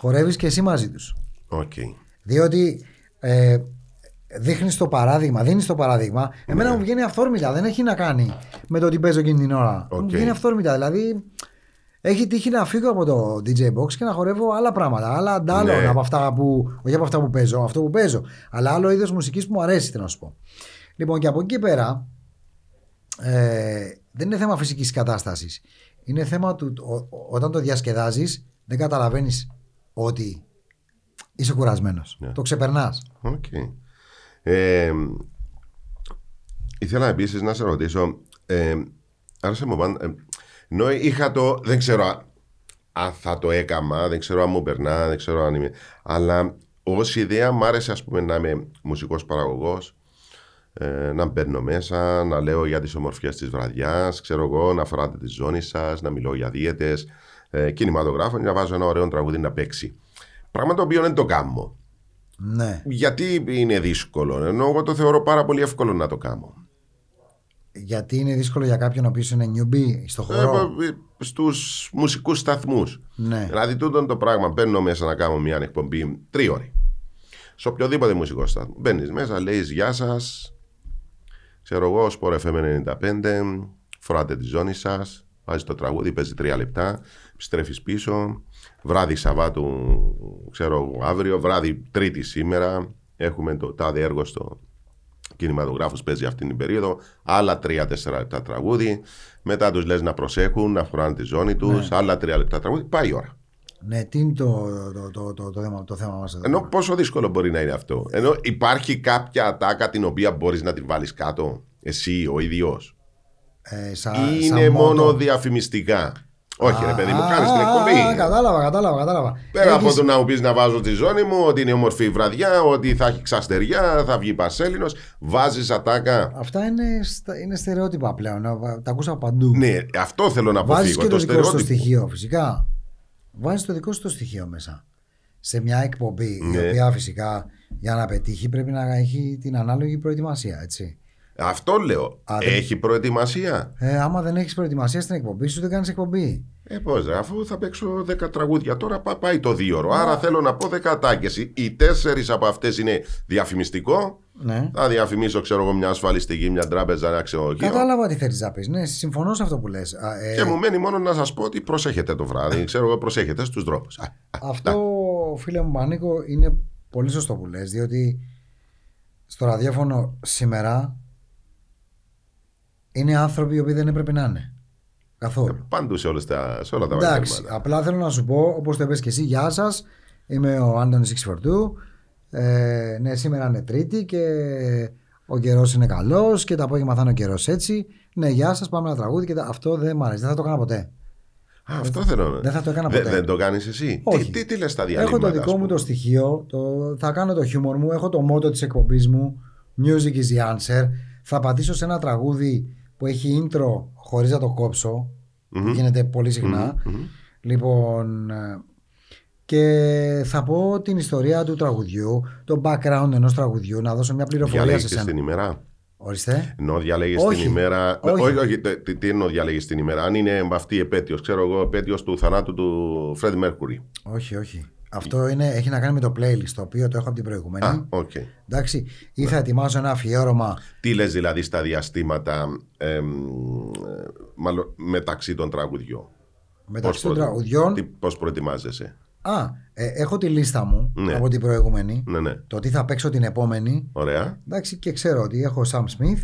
Χορεύεις και εσύ μαζί τους. Okay. Διότι ε, δείχνεις το παράδειγμα, δίνεις το παράδειγμα. Εμένα ναι. μου βγαίνει αυθόρμητα, δεν έχει να κάνει με το ότι παίζω εκείνη την ώρα. Okay. Μου βγαίνει αυθόρμητα, δηλαδή έχει τύχει να φύγω από το ντι τζέι box και να χορεύω άλλα πράγματα, άλλα αντάλλων ναι. από αυτά που, όχι από αυτά που παίζω, αυτό που παίζω, αλλά άλλο είδος μουσικής που μου αρέσει, θέλω να σου πω. Λοιπόν, και από εκεί πέρα ε, δεν είναι θέμα φυσικής κατάστασης. Είναι θέμα του ό, όταν το διασκεδάζεις, δεν καταλαβαίνεις ότι είσαι κουρασμένος. Yeah. Το ξεπερνάς. Okay. Ε, ήθελα επίσης να σε ρωτήσω. Ε, άρεσε μου πάντα. Ε, ενώ είχα το. Δεν ξέρω αν θα το έκαμα, δεν ξέρω αν μου περνά, δεν ξέρω αν είμαι. Αλλά ως ιδέα μου άρεσε, ας πούμε, να είμαι μουσικός παραγωγός. Ε, να μπαίνω μέσα, να λέω για τις ομορφιές της βραδιάς, ξέρω εγώ, να φοράτε τη ζώνη σας, να μιλώ για δίαιτες. Ε, κινηματογράφων, να βάζω ένα ωραίο τραγούδι να παίξει. Πράγμα το οποίο δεν το κάνω. Ναι. Γιατί είναι δύσκολο, ενώ εγώ το θεωρώ πάρα πολύ εύκολο να το κάνω. Γιατί είναι δύσκολο για κάποιον ο οποίος είναι newbie στο χώρο. Ε, στους μουσικούς σταθμούς. Ναι. Δηλαδή, τούτο το πράγμα. Μπαίνω μέσα να κάνω μια εκπομπή τρία ώρες. Σε οποιοδήποτε μουσικό σταθμό. Μπαίνεις μέσα, λες γεια σας. Ξέρω εγώ, Sport εφ εμ ενενήντα πέντε. Φοράτε τη ζώνη σας. Βάζει το τραγούδι, παίζει τρία λεπτά, επιστρέφεις πίσω, βράδυ Σαββάτου, ξέρω αύριο, βράδυ Τρίτη σήμερα, έχουμε το τάδε έργο στο κινηματογράφος, παίζει αυτήν την περίοδο, άλλα τρία-τέσσερα λεπτά τραγούδι, μετά τους λες να προσέχουν, να φοράνε τη ζώνη τους, ναι. άλλα τρία λεπτά τραγούδι, πάει η ώρα. Ναι, τι είναι το, το, το, το, το θέμα, το θέμα μας εδώ. Ενώ πόσο δύσκολο μπορεί να είναι αυτό? Ενώ υπάρχει κάποια ατάκα την οποία μπορείς να την βάλεις κάτω, εσύ ο ίδιος. Ε, σα, είναι μόνο μότο. Διαφημιστικά. Όχι, α, ρε παιδί μου, κάνεις την εκπομπή. Κατάλαβα, κατάλαβα, κατάλαβα. Πέρα Έχεις... από το να μου πεις να βάζω τη ζώνη μου, ότι είναι όμορφη η βραδιά, ότι θα έχει ξαστεριά, θα βγει πασέλινος, βάζεις ατάκα. Αυτά είναι, είναι στερεότυπα πλέον. Τα ακούσα παντού. Ναι, αυτό θέλω να αποφύγω. Βάζεις και το, το δικό στερεότυπο. Σου το στοιχείο, φυσικά. Βάζεις το δικό σου το στοιχείο μέσα. Σε μια εκπομπή, ναι. η οποία φυσικά για να πετύχει πρέπει να έχει την ανάλογη προετοιμασία, έτσι. Αυτό λέω. Α, έχει δεν... προετοιμασία. Ε, άμα δεν έχεις προετοιμασία στην εκπομπή σου, δεν κάνεις εκπομπή. Ε, πώς, ρε, αφού θα παίξω δέκα τραγούδια τώρα, πάει το δύο ώρο. Άρα θέλω να πω δέκα ατάκες. Οι τέσσερις από αυτές είναι διαφημιστικό. Ναι. Θα διαφημίσω, ξέρω εγώ, μια ασφαλιστική, μια τράπεζα, ένα ξενοδοχείο. Κατάλαβα τι θέλεις να πεις. Ναι, συμφωνώ σε αυτό που λες. Ε... Και μου μένει μόνο να σας πω ότι προσέχετε το βράδυ. Ξέρω εγώ, προσέχετε στους δρόμους. Αυτό, φίλε μου, Μανίκο, είναι πολύ σωστό που λες, διότι στο ραδιόφωνο σήμερα είναι άνθρωποι οι οποίοι δεν έπρεπε να είναι. Καθόλου. Ε, Παντού σε, όλες τα, σε όλα τα βαριά. Εντάξει. Απλά θέλω να σου πω, όπως το είπες και εσύ, γεια σας. Είμαι ο Άντωνης Εξιφορτού. Ε, ναι, σήμερα είναι Τρίτη και ο καιρός είναι καλός και το απόγευμα θα είναι ο καιρός έτσι. Ναι, γεια σας, πάμε ένα τραγούδι. Και τα... Αυτό δεν μ' αρέσει, δεν θα το έκανα ποτέ. Α, αυτό δεν, θέλω. Δεν θα το έκανα ποτέ. Δεν, δεν το κάνεις εσύ. Όχι. Τι, τι, τι λες στα διαλύματα. Έχω το δικό μου το στοιχείο, το... θα κάνω το χιούμορ μου, έχω το μότο της εκπομπής μου. Music is the answer. Θα πατήσω σε ένα τραγούδι που έχει intro χωρίς να το κόψω. Mm-hmm. Που γίνεται πολύ συχνά. Mm-hmm. Λοιπόν. Και θα πω την ιστορία του τραγουδιού, το background ενός τραγουδιού, να δώσω μια πληροφορία σε εσένα. Διαλέγεις την ημέρα. Ορίστε. Ενώ διαλέγεις την ημέρα. Όχι, όχι, όχι. Τι, τι εννοώ διαλέγεις την ημέρα. Αν είναι αυτή επέτειος, ξέρω εγώ, επέτειος του θανάτου του Freddie Mercury. Όχι, όχι. Αυτό είναι, έχει να κάνει με το playlist, το οποίο το έχω από την προηγούμενη. Α, okay. Εντάξει, ή θα ετοιμάσω ένα αφιέρωμα. Τι λες δηλαδή στα διαστήματα εμ, μάλλον, μεταξύ των τραγουδιών. Μεταξύ των τραγουδιών. Πώς προετοιμάζεσαι. Α, ε, έχω τη λίστα μου, ναι, από την προηγούμενη. Ναι, ναι. Το τι θα παίξω την επόμενη. Ωραία. Εντάξει, και ξέρω ότι έχω Sam Smith,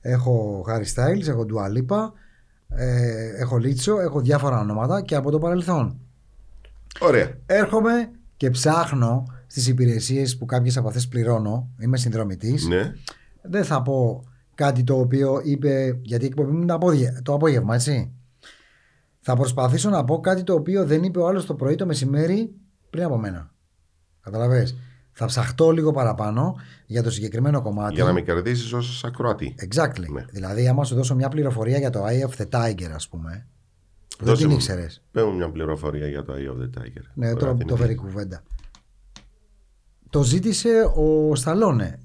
έχω Harry Styles, έχω Dua Lipa, ε, έχω Λίτσο, έχω διάφορα ονόματα και από το παρελθόν. Ωραία. Έρχομαι και ψάχνω στις υπηρεσίες που κάποιες από αυτές πληρώνω. Είμαι συνδρομητής. Ναι. Δεν θα πω κάτι το οποίο είπε, γιατί εκπομπή το απόγευμα, έτσι. Θα προσπαθήσω να πω κάτι το οποίο δεν είπε ο άλλος το πρωί, το μεσημέρι, πριν από μένα. Καταλαβες. Θα ψαχτώ λίγο παραπάνω για το συγκεκριμένο κομμάτι. Για να με κερδίσεις ως ακροατή. Exactly. Ναι. Δηλαδή, άμα σου δώσω μια πληροφορία για το Eye of the Tiger, ας πούμε. Που δεν την ήξερες. Παίρνω μια πληροφορία για το Eye of the Tiger. Ναι, τώρα το, το φέρει κουβέντα. Το ζήτησε ο Σταλόνε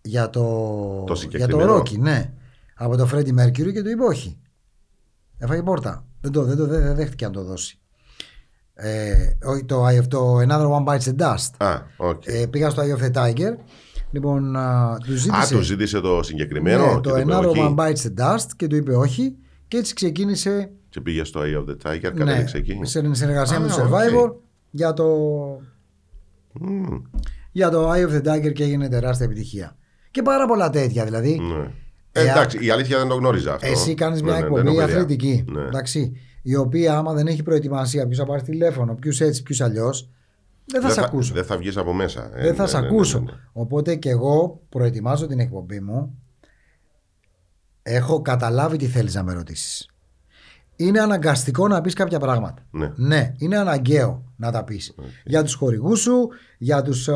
για το, το, για το Rocky, ναι. Από το Freddie Mercury και του είπε όχι. Έφαγε πόρτα. Δεν το, δεν το δεν δέχτηκε να το δώσει. Ε, το, το Another One Bites the Dust. Α, okay. ε, πήγα στο Eye of the Tiger. Λοιπόν, α, του ζήτησε, α, του ζήτησε το συγκεκριμένο. Ναι, το Another One Bites the Dust και του είπε όχι. Και έτσι ξεκίνησε. Και πήγε στο Eye of the Tiger, κατέληξε εκεί. Σε συνεργασία με το Survivor, okay, για, το, mm. για το Eye of the Tiger και έγινε τεράστια επιτυχία. Και πάρα πολλά τέτοια δηλαδή. Ναι. Ε, εντάξει, η αλήθεια δεν το γνώριζα αυτό. Εσύ κάνεις μια ναι, εκπομπή ναι, αθλητική. Ναι. Εντάξει, η οποία άμα δεν έχει προετοιμασία, ποιος θα πάρει τηλέφωνο, ποιος έτσι, ποιος αλλιώς, δεν θα, θα σε ακούσω. Δεν θα βγεις από μέσα. Δεν ε, θα ναι, σε ναι, ακούσω. Ναι, ναι, ναι. Οπότε και εγώ προετοιμάζω την εκπομπή μου. Έχω καταλάβει τι θέλεις να με ρωτήσεις. Είναι αναγκαστικό να πεις κάποια πράγματα. Ναι, ναι, είναι αναγκαίο να τα πεις. Okay. Για τους χορηγούς σου, για, τους,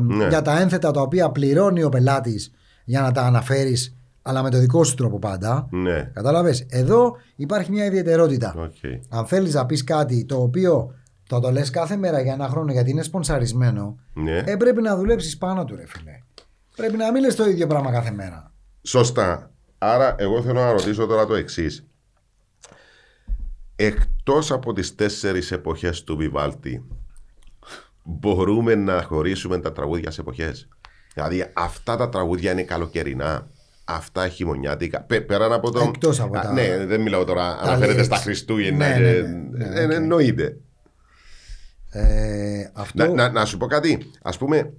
ναι. για τα ένθετα τα οποία πληρώνει ο πελάτης για να τα αναφέρεις. Αλλά με το δικό σου τρόπο πάντα. Ναι. Κατάλαβες. Εδώ υπάρχει μια ιδιαιτερότητα. Okay. Αν θέλεις να πεις κάτι το οποίο θα το λες κάθε μέρα για ένα χρόνο γιατί είναι σπονσαρισμένο, ναι. ε, πρέπει να δουλέψεις πάνω του, ρε φίλε. Πρέπει να μην λες το ίδιο πράγμα κάθε μέρα. Σωστά. Άρα, εγώ θέλω να ρωτήσω τώρα το εξής. Εκτός από τις τέσσερις εποχές του Βιβάλτη, μπορούμε να χωρίσουμε τα τραγούδια σε εποχές. Δηλαδή, αυτά τα τραγούδια είναι καλοκαιρινά. Αυτά χειμωνιάτικα. Πέ, πέραν από το. Εκτός από τα. Α, ναι, δεν μιλάω τώρα. Αναφέρεται στα Χριστούγεννα. Ναι, ναι, ναι, ναι, ναι, ναι, ναι, εννοείται. Ε, αυτό... να, να, να σου πω κάτι. Ας πούμε,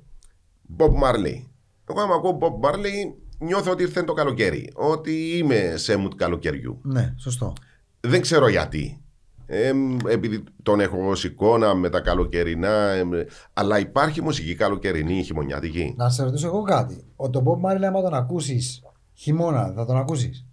Bob Marley. Εγώ, άμα ακούω Bob Marley, νιώθω ότι ήρθε το καλοκαίρι. Ότι είμαι σε μου του καλοκαιριού. Ναι, σωστό. Δεν ξέρω γιατί. Ε, επειδή τον έχω ως εικόνα με τα καλοκαιρινά, ε, αλλά υπάρχει μουσική καλοκαιρινή, χειμωνιάτικη. Να σε ρωτήσω εγώ κάτι. Ο τον Bob Marley, άμα τον ακούσεις. Χειμώνα, θα τον ακούσεις.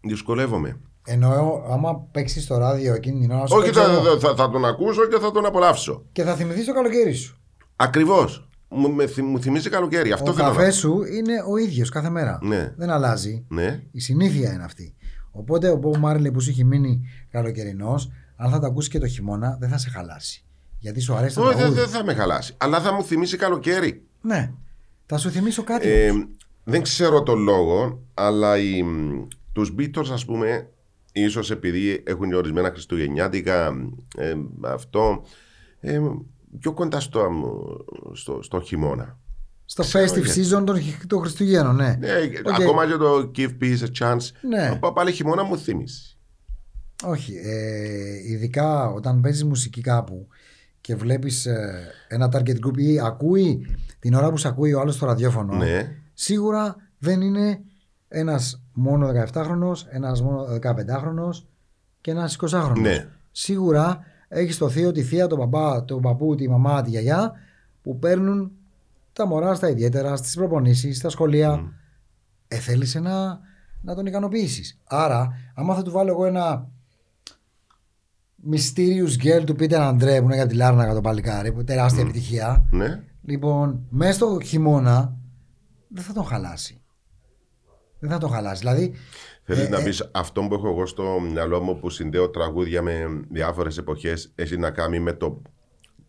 Δυσκολεύομαι. Εννοώ, άμα παίξεις στο ράδιο εκείνη την ώρα. Όχι, θα, θα, θα τον ακούσω και θα τον απολαύσω. Και θα θυμηθείς το καλοκαίρι σου. Ακριβώς. Μου, με, μου θυμίζει καλοκαίρι. Αυτό ο καφές σου είναι ο ίδιος κάθε μέρα. Ναι. Δεν αλλάζει. Ναι. Η συνήθεια είναι αυτή. Οπότε ο Bob Marley που σου έχει μείνει καλοκαιρινός, αν θα το ακούσεις και το χειμώνα, δεν θα σε χαλάσει. Γιατί σου αρέσει το χειμώνα. Δεν θα με χαλάσει. Αλλά θα μου θυμίσει καλοκαίρι. Ναι. Θα σου θυμίσω κάτι. Ε, Δεν ξέρω τον λόγο, αλλά οι, τους Beatles, ας πούμε, ίσως επειδή έχουν ορισμένα χριστουγεννιάτικα, ε, αυτό, ε, πιο κοντά στο, στο, στο χειμώνα. Στο festive season των Χριστουγέννων, ναι. ναι okay. Ακόμα και το give peace a chance. Ναι. Πάλι χειμώνα μου θύμισε. Όχι. Ε, ειδικά όταν παίζεις μουσική κάπου και βλέπεις ε, ένα target group ή ακούει την ώρα που σε ακούει ο άλλος στο ραδιόφωνο, ναι. Σίγουρα δεν είναι ένας μόνο δεκαεπτάχρονος, ένας μόνο δεκαπεντάχρονος και ένας εικοσάχρονος. Ναι. Σίγουρα έχεις το θείο, τη θεία, τον παπά, τον παππού, τη μαμά, τη γιαγιά που παίρνουν τα μωρά στα ιδιαίτερα, στις προπονήσεις, στα σχολεία. Mm. Ε, θέλεις να, να τον ικανοποιήσεις. Άρα, άμα θα του βάλω εγώ ένα mysterious girl του Peter Andre που είναι για τη Λάρνακα το παλικάρι, που τεράστια mm. επιτυχία. Mm. Λοιπόν, μέσα στο χειμώνα δεν θα τον χαλάσει. Δεν θα τον χαλάσει. Δηλαδή, θέλεις ε, να πεις ε, αυτό που έχω εγώ στο μυαλό μου που συνδέω τραγούδια με διάφορες εποχές, έχει να κάνει με το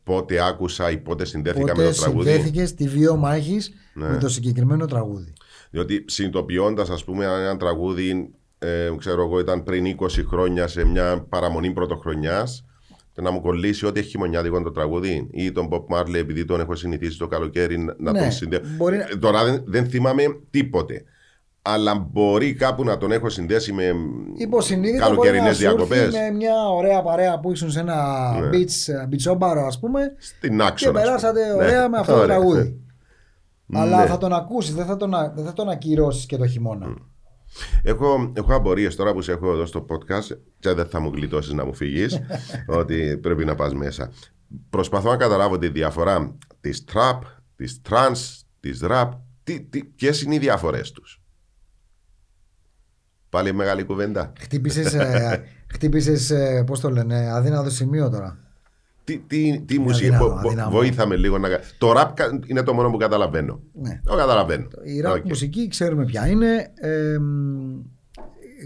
πότε άκουσα ή πότε συνδέθηκα πότε με το τραγούδι. Πότε συνδέθηκες τη βίωμα έχεις ναι. με το συγκεκριμένο τραγούδι. Διότι συνειδητοποιώντας, ας πούμε, ένα τραγούδι, ε, ξέρω εγώ, ήταν πριν είκοσι χρόνια σε μια παραμονή πρωτοχρονιάς, να μου κολλήσει ότι έχει χειμωνιάτικο το τραγούδι ή τον Bob Marley, επειδή τον έχω συνηθίσει το καλοκαίρι να ναι, τον συνδέω. Μπορεί... Τώρα δεν, δεν θυμάμαι τίποτε. Αλλά μπορεί κάπου να τον έχω συνδέσει με καλοκαιρινές διακοπές. Με μια ωραία παρέα που ήσουν σε ένα ναι. beach, μπιτσόμπαρο, ας πούμε. Στην άξονα. Και περάσατε ωραία ναι. με αυτό ωραία. Το τραγούδι. Ναι. Αλλά ναι. θα τον ακούσεις, δεν θα τον, τον ακυρώσεις και το χειμώνα. Mm. Έχω, έχω απορίες τώρα που σε έχω εδώ στο podcast. Και δεν θα μου γλιτώσεις να μου φύγεις. Ότι πρέπει να πας μέσα. Προσπαθώ να καταλάβω τη διαφορά της trap, της trans, της rap. Ποιες είναι οι διαφορές τους. Πάλι μεγάλη κουβέντα. Χτύπησες, ε, χτύπησες ε, πώς το λένε, αδύνατο σημείο τώρα. Τι, τι, τι μουσική, βοήθαμε λίγο να... Το ραπ είναι το μόνο που καταλαβαίνω. Ναι. Το καταλαβαίνω. Η ραπ okay. μουσική ξέρουμε ποια είναι. Ε,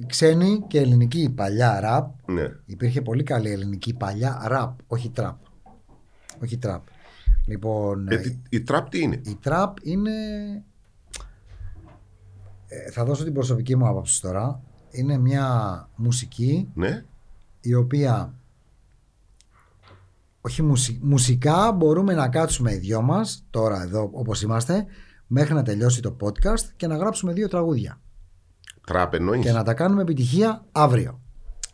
ξένη και ελληνική παλιά ραπ. Ναι. Υπήρχε πολύ καλή ελληνική παλιά ραπ, όχι τραπ. Όχι τραπ. Λοιπόν, ε, η, η τραπ τι είναι? Η τραπ είναι... Θα δώσω την προσωπική μου άποψη τώρα. Είναι μια μουσική ναι. η οποία όχι μουσι... μουσικά μπορούμε να κάτσουμε οι δυο μας τώρα εδώ όπως είμαστε μέχρι να τελειώσει το podcast και να γράψουμε δύο τραγούδια. Τραπ εννοείς? Και να τα κάνουμε επιτυχία αύριο.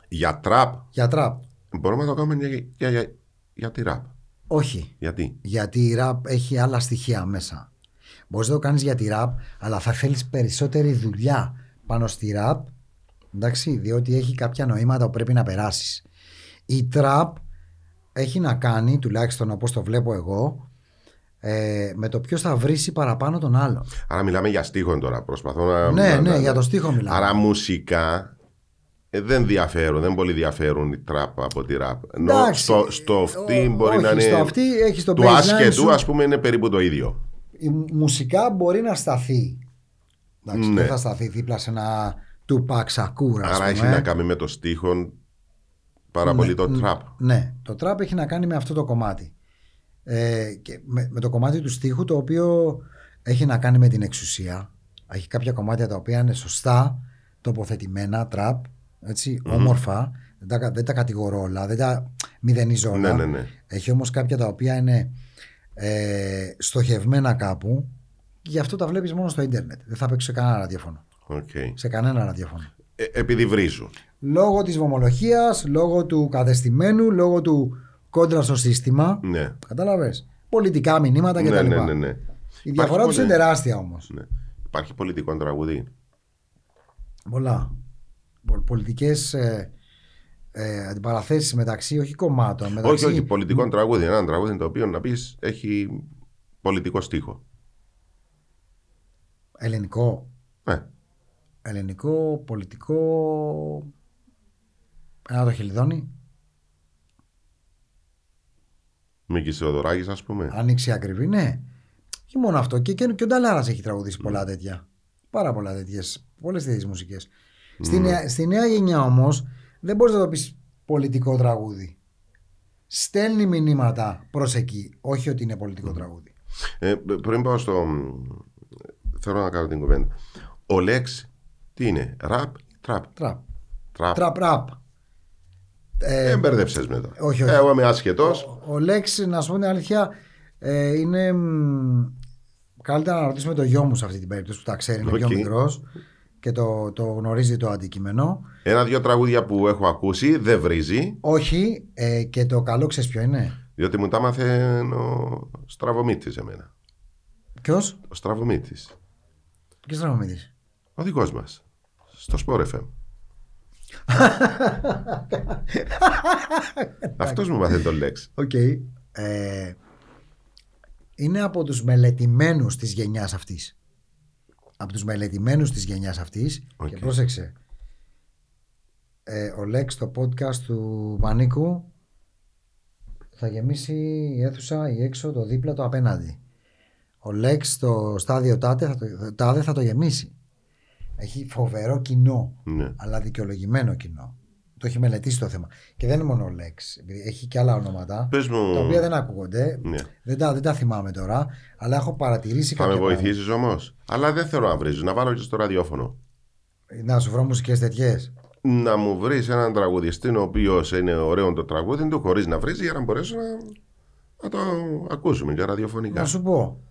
Για τραπ? Για τραπ. Μπορούμε να το κάνουμε για, για, για, για τη ραπ. Όχι. Γιατί? Γιατί η ραπ έχει άλλα στοιχεία μέσα. Μπορείς να το κάνεις για τη ραπ, αλλά θα θέλεις περισσότερη δουλειά πάνω στη ραπ, εντάξει, διότι έχει κάποια νοήματα που πρέπει να περάσεις. Η τραπ έχει να κάνει, τουλάχιστον όπως το βλέπω εγώ, ε, με το ποιος θα βρήσει παραπάνω τον άλλον. Άρα μιλάμε για στίχο τώρα, προσπαθώ να... Ναι, να, ναι, να... για το στίχο μιλάμε. Άρα μουσικά... Ε, δεν διαφέρουν, δεν πολύ διαφέρουν η τραπ από τη ραπ. Εντάξει, στο, στο αυτή μπορεί να είναι... Στο αυτή έχεις το του ασκετού, ας πούμε, είναι περίπου το ίδιο. Η μουσικά μπορεί να σταθεί. Εντάξει, ναι. Δεν θα σταθεί δίπλα σε ένα Tupac Shakur. Άρα έχει να κάνει με το στίχο πάρα ναι, πολύ το τραπ. Ναι, το τραπ έχει να κάνει με αυτό το κομμάτι. Ε, και με, με το κομμάτι του στίχου, το οποίο έχει να κάνει με την εξουσία. Έχει κάποια κομμάτια τα οποία είναι σωστά τοποθετημένα, τραπ, έτσι, mm-hmm. όμορφα. Δεν τα, δεν τα κατηγορώ όλα, δεν τα μηδενίζω όλα. Ναι, ναι, ναι. Έχει όμως κάποια τα οποία είναι... Ε, στοχευμένα κάπου, γι' αυτό τα βλέπεις μόνο στο ίντερνετ. Δεν θα παίξω σε κανένα ραδιόφωνο. Okay. Σε κανένα ραδιόφωνο. Ε, επειδή βρίζουν. Λόγω της βομολοχίας, λόγω του κατεστημένου, λόγω του κόντρα στο σύστημα. Ναι. Καταλαβες. Πολιτικά μηνύματα κτλ. Ναι, ναι, ναι, ναι. Η διαφορά τους είναι τεράστια όμως. Ναι. Υπάρχει πολιτικό τραγούδι? Πολλά. Πολιτικές. Ε, Ε, αντιπαραθέσεις μεταξύ, όχι κομμάτων. Μεταξύ... Όχι, όχι, πολιτικό τραγούδι. Ένα τραγούδι το οποίο να πεις έχει πολιτικό στίχο. Ελληνικό. Ναι. Ελληνικό, πολιτικό. Ένα το Χελιδόνι. Μίκης Θεοδωράκης, ας πούμε. Άνοιξη ακριβή, ναι. Και μόνο αυτό. Και, και, και ο Νταλάρας έχει τραγουδήσει mm. πολλά τέτοια. Πάρα πολλά τέτοιες. Πολλές τέτοιες μουσικές. Mm. Στη, στη νέα γενιά όμως. Δεν μπορείς να το πεις πολιτικό τραγούδι. Στέλνει μηνύματα προς εκεί. Όχι ότι είναι πολιτικό mm. τραγούδι. Ε, πριν πάω στο... Θέλω να κάνω την κουβέντα. Ο Λέξ τι είναι? Ραπ ή τραπ? Τραπ. Τραπ ραπ. Δεν μπερδέψες με το. Όχι, όχι. Εγώ είμαι άσχετος. Ο, ο Λέξ, να σου πω την αλήθεια, ε, είναι... Καλύτερα να ρωτήσουμε το γιο μου σε αυτή την περίπτωση που τα ξέρει, είναι okay. πιο μικρός και το, το γνωρίζει το αντικείμενο. Ένα-δυο τραγούδια που έχω ακούσει, δεν βρίζει. Όχι, ε, και το καλό ξέρεις ποιο είναι. Διότι μου τα μάθε ο Στραβομήτης εμένα. Ποιος? Ο Στραβομήτης. Ποιος Στραβομήτης? Ο δικός μας. Στο Sport εφ εμ. Αυτός μου μάθε το Λέξ. Οκ. Okay. Ε, είναι από τους μελετημένους της γενιάς αυτής. Από τους μελετημένους της γενιάς αυτής. Okay. Και πρόσεξε. Ε, ο Λέξ, το podcast του Πανίκου, θα γεμίσει η αίθουσα, η έξω, το δίπλα, το απέναντι. Ο Λέξ στο στάδιο τάδε θα, το, θα το γεμίσει. Έχει φοβερό κοινό, ναι. αλλά δικαιολογημένο κοινό. Το έχει μελετήσει το θέμα. Και δεν είναι μόνο ο Λέξ. Έχει και άλλα ονόματα, μου... τα οποία δεν ακούγονται. Ναι. Δεν, τα, δεν τα θυμάμαι τώρα, αλλά έχω παρατηρήσει κάποια. Θα με βοηθήσεις όμως. Αλλά δεν θέλω να βρίζεις. Να βάλω και στο ραδιόφωνο. Να σου βρω μουσικές τέτοιες. Να μου βρεις έναν τραγουδιστή ο οποίος είναι ωραίο το τραγούδι του, χωρίς να βρίζει, για να μπορέσω να, να το ακούσουμε και ραδιοφωνικά. Να σου πω.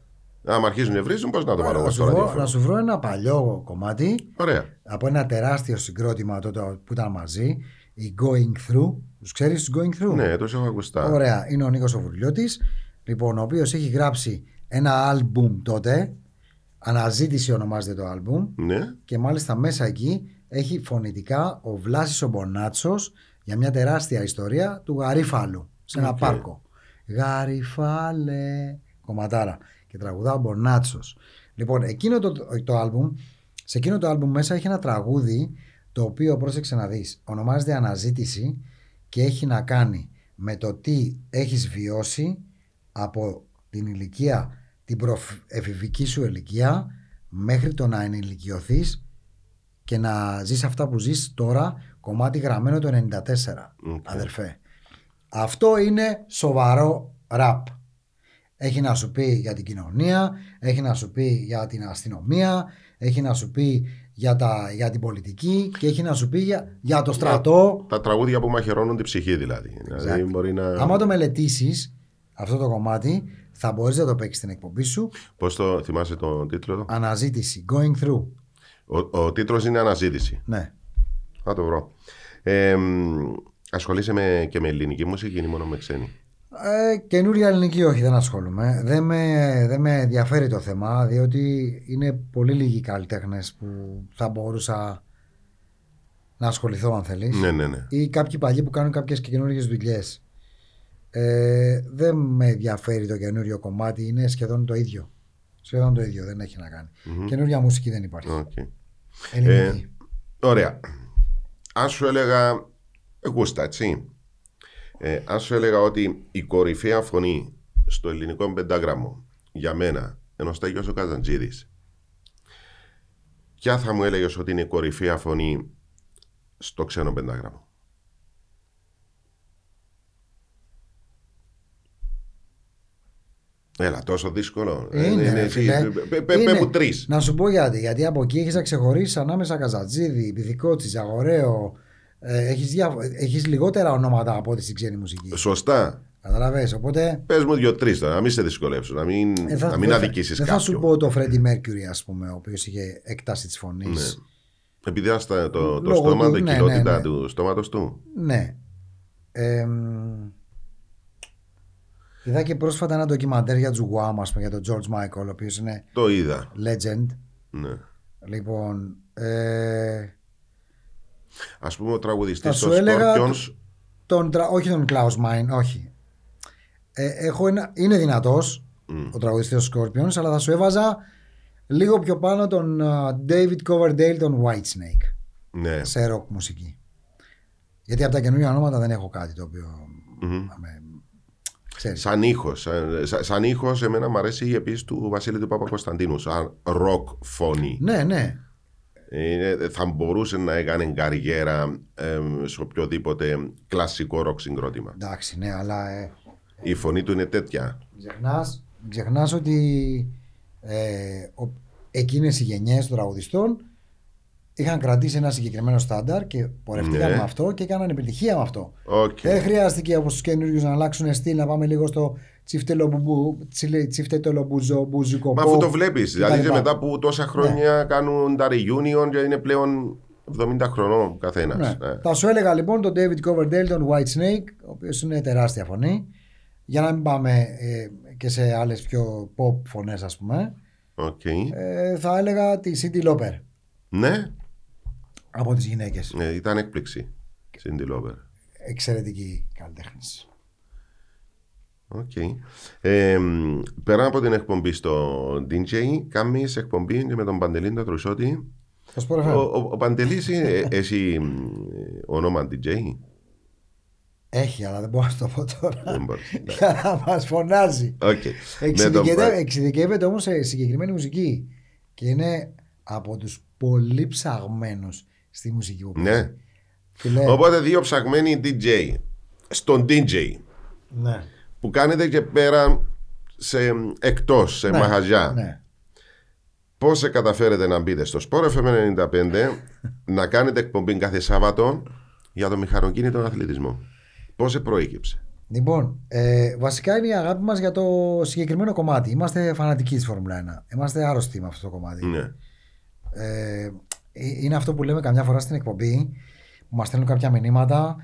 Άμα αρχίζουν να βρίζουν, πώς να το βάλω στο ραδιόφωνο. Να σου βρω ένα παλιό κομμάτι. Ωραία. Από ένα τεράστιο συγκρότημα τότε που ήταν μαζί, η Going Through. Τους ξέρεις τους Going Through? Ναι, τους έχω ακουστά. Ωραία. Είναι ο Νίκος ο Βουρλιώτης, λοιπόν, ο οποίος έχει γράψει ένα άλμπουμ τότε. Αναζήτηση ονομάζεται το άλμπουμ. Ναι. Και μάλιστα μέσα εκεί έχει φωνητικά ο Βλάσης ο Μπονάτσος για μια τεράστια ιστορία του Γαρίφαλου σε ένα okay. πάρκο. Γαρίφαλε, κομματάρα. Και τραγουδά ο Μπονάτσος. Λοιπόν, εκείνο το, το, το άλμπουμ, σε εκείνο το άλμπουμ μέσα έχει ένα τραγούδι το οποίο, πρόσεξε να δεις, ονομάζεται Αναζήτηση και έχει να κάνει με το τι έχεις βιώσει από την ηλικία, την προεφηβική σου ηλικία, μέχρι το να ενηλικιωθείς και να ζεις αυτά που ζεις τώρα, κομμάτι γραμμένο το ενενήντα τέσσερα, okay. αδερφέ. Αυτό είναι σοβαρό ραπ. Έχει να σου πει για την κοινωνία, έχει να σου πει για την αστυνομία, έχει να σου πει για, τα, για την πολιτική και έχει να σου πει για, για το στρατό. Τα, τα τραγούδια που μαχαιρώνουν την ψυχή δηλαδή. Exactly. δηλαδή μπορεί να... Άμα το μελετήσεις αυτό το κομμάτι, θα μπορείς να το παίξεις στην εκπομπή σου. Πώς το θυμάσαι το τίτλο? Αναζήτηση, Going Through. Ο, ο τίτλος είναι Αναζήτηση. Ναι. Θα το βρω. Ε, ασχολείσαι με, και με ελληνική μουσική ή μόνο με ξένη? Ε, καινούρια ελληνική όχι, δεν ασχολούμαι. Δεν με, δεν με ενδιαφέρει το θέμα, διότι είναι πολύ λίγοι καλλιτέχνες που θα μπορούσα να ασχοληθώ αν θέλεις. Ναι, ναι, ναι. Ή κάποιοι παλιοί που κάνουν κάποιες καινούριες δουλειές. Ε, δεν με ενδιαφέρει το καινούριο κομμάτι, είναι σχεδόν το ίδιο. Σχεδόν το ίδιο, δεν έχει να κάνει. Mm-hmm. Καινούργια μουσική δεν υπάρχει. Okay. Ε, ωραία. Αν σου έλεγα, γούστα, έτσι. Ε, αν σου έλεγα ότι η κορυφαία φωνή στο ελληνικό πεντάγραμμο για μένα ενώ στέγιος ο Καζαντζίδης, ποια θα μου έλεγες ότι είναι η κορυφαία φωνή στο ξένο πεντάγραμμο? Έλα, τόσο δύσκολο. Πε μου τρεις. Να σου πω γιατί. Γιατί από εκεί έχεις να ξεχωρίσεις ανάμεσα Καζαντζίδη, Πυθικότσι, Ζαγοραίο. Ε, έχεις, δια... έχεις λιγότερα ονόματα από ό,τι στην ξένη μουσική. Σωστά. Καταλαβαίνεις, οπότε. Πες μου δύο-τρεις τώρα, να μην σε δυσκολεύσω, να μην, ε, θα... να μην αδικήσεις κάποιον. Δεν θα σου πω το Freddie Mercury, ας πούμε, ο οποίος είχε έκταση της φωνής. Ναι. Επειδή άστα το, το στόμα, του... η ναι, κοινότητα ναι, ναι. του στόματος του. Ναι. Ε, είδα και πρόσφατα ένα ντοκιμαντέρ για του Guam, ας πούμε, για τον George Michael, ο οποίος είναι. Το είδα. Legend. Ναι. Λοιπόν. Ε... Ας πούμε ο τραγουδιστής των Scorpions. Τον, τον, όχι τον Klaus Meine, όχι. Ε, έχω ένα, είναι δυνατός mm. ο τραγουδιστής των Scorpions, αλλά θα σου έβαζα λίγο πιο πάνω τον uh, David Coverdale, τον White Snake. Ναι. Σε ροκ μουσική. Γιατί από τα καινούργια ονόματα δεν έχω κάτι το οποίο. Mm-hmm. Αμέ, ξέρεις. Σαν ήχος. Σαν, σαν ήχος, εμένα μου αρέσει επίσης του Βασίλη του Παπακοσταντίνου. Σαν ροκ φωνή. Ναι, ναι. Θα μπορούσε να έκανε καριέρα ε, σε οποιοδήποτε κλασικό ροκ συγκρότημα. Εντάξει, ναι, αλλά. Ε, η φωνή του είναι τέτοια. Ξεχνάς, ξεχνάς ότι ε, εκείνες οι γενιές των τραγουδιστών είχαν κρατήσει ένα συγκεκριμένο στάνταρ και πορευτήκαν ναι. με αυτό και έκαναν επιτυχία με αυτό. Okay. Δεν χρειάστηκε όπως τους καινούριους να αλλάξουν στυλ, να πάμε λίγο στο τσιφτελομπουζικό. Μα αφού το βλέπεις, δηλαδή και μετά που τόσα χρόνια κάνουν τα reunion και είναι πλέον εβδομήντα χρονών καθένας. Θα σου έλεγα λοιπόν τον David Coverdale, τον White Snake, ο οποίος είναι τεράστια φωνή, για να μην πάμε και σε άλλες πιο pop φωνές ας πούμε. Θα έλεγα τη Cyndi Lauper. Ναι. Από τις γυναίκες. Ναι, ήταν έκπληξη. Cyndi Lauper. Εξαιρετική καλλιτέχνης. Οκ. Okay. Ε, πέρα από την εκπομπή στο ντι τζέι, κάνεις εκπομπή και με τον Παντελή τον Τρουσότη. Ο, ο, ο Παντελής, ε, εσύ ονόμα ντι τζέι. Έχει, αλλά δεν μπορώ να το πω τώρα. Για να μας φωνάζει. Okay. Εξειδικεύεται, τον... εξειδικεύεται όμως σε συγκεκριμένη μουσική. Και είναι από τους πολύ ψαγμένους στη μουσική που ναι. Λέει... Οπότε δύο ψαγμένοι ντι τζέι. Στον ντι τζέι. Ναι. Που κάνετε και πέρα σε, εκτός, σε ναι, μαγαζιά. Ναι. Πώς καταφέρετε να μπείτε στο Sport εφ εμ ενενήντα πέντε να κάνετε εκπομπή κάθε Σάββατο για το μηχανοκίνητο αθλητισμό? Πώς προέκυψε? Λοιπόν, ε, βασικά είναι η αγάπη μας για το συγκεκριμένο κομμάτι. Είμαστε φανατικοί της Φόρμουλα ένα. Είμαστε άρρωστοι με αυτό το κομμάτι. Ναι. Ε, είναι αυτό που λέμε καμιά φορά στην εκπομπή, που μας στέλνουν κάποια μηνύματα.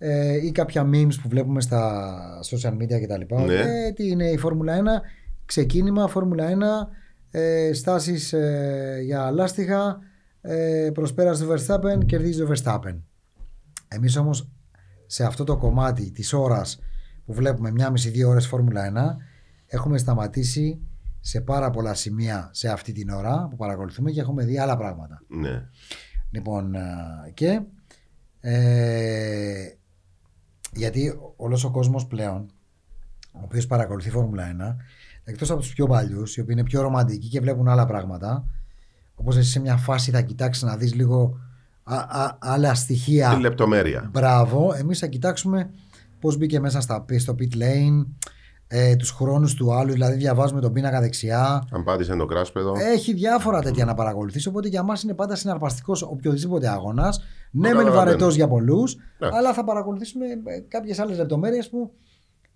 Ε, ή κάποια memes που βλέπουμε στα social media κτλ. Ναι. Ε, τι είναι η Φόρμουλα ένα, ξεκίνημα Φόρμουλα ένα, ε, στάσεις ε, για λάστιχα, ε, προσπέρασε το Verstappen, κερδίζει το Verstappen. Εμείς όμως σε αυτό το κομμάτι της ώρας που βλέπουμε μία και μισή με δύο ώρες Φόρμουλα ένα, έχουμε σταματήσει σε πάρα πολλά σημεία σε αυτή την ώρα που παρακολουθούμε και έχουμε δει άλλα πράγματα. Ναι. Λοιπόν, και ε, γιατί όλος ο κόσμος πλέον, ο οποίος παρακολουθεί Φόρμουλα ένα, εκτός από τους πιο παλιούς, οι οποίοι είναι πιο ρομαντικοί και βλέπουν άλλα πράγματα, όπως εσύ σε μια φάση θα κοιτάξεις να δεις λίγο α, α, άλλα στοιχεία. Την λεπτομέρεια. Μπράβο, εμείς θα κοιτάξουμε πώς μπήκε μέσα στα, στο pit lane, ε, τους χρόνους του άλλου, δηλαδή διαβάζουμε τον πίνακα δεξιά. Αν πάτησε το κράσπεδο. Έχει διάφορα τέτοια mm. να παρακολουθείς, οπότε για μας είναι πάντα συναρπαστικός οποιοδήποτε αγώνας. Ναι, μεν βαρετός για πολλούς, ναι, αλλά θα παρακολουθήσουμε κάποιες άλλες λεπτομέρειες που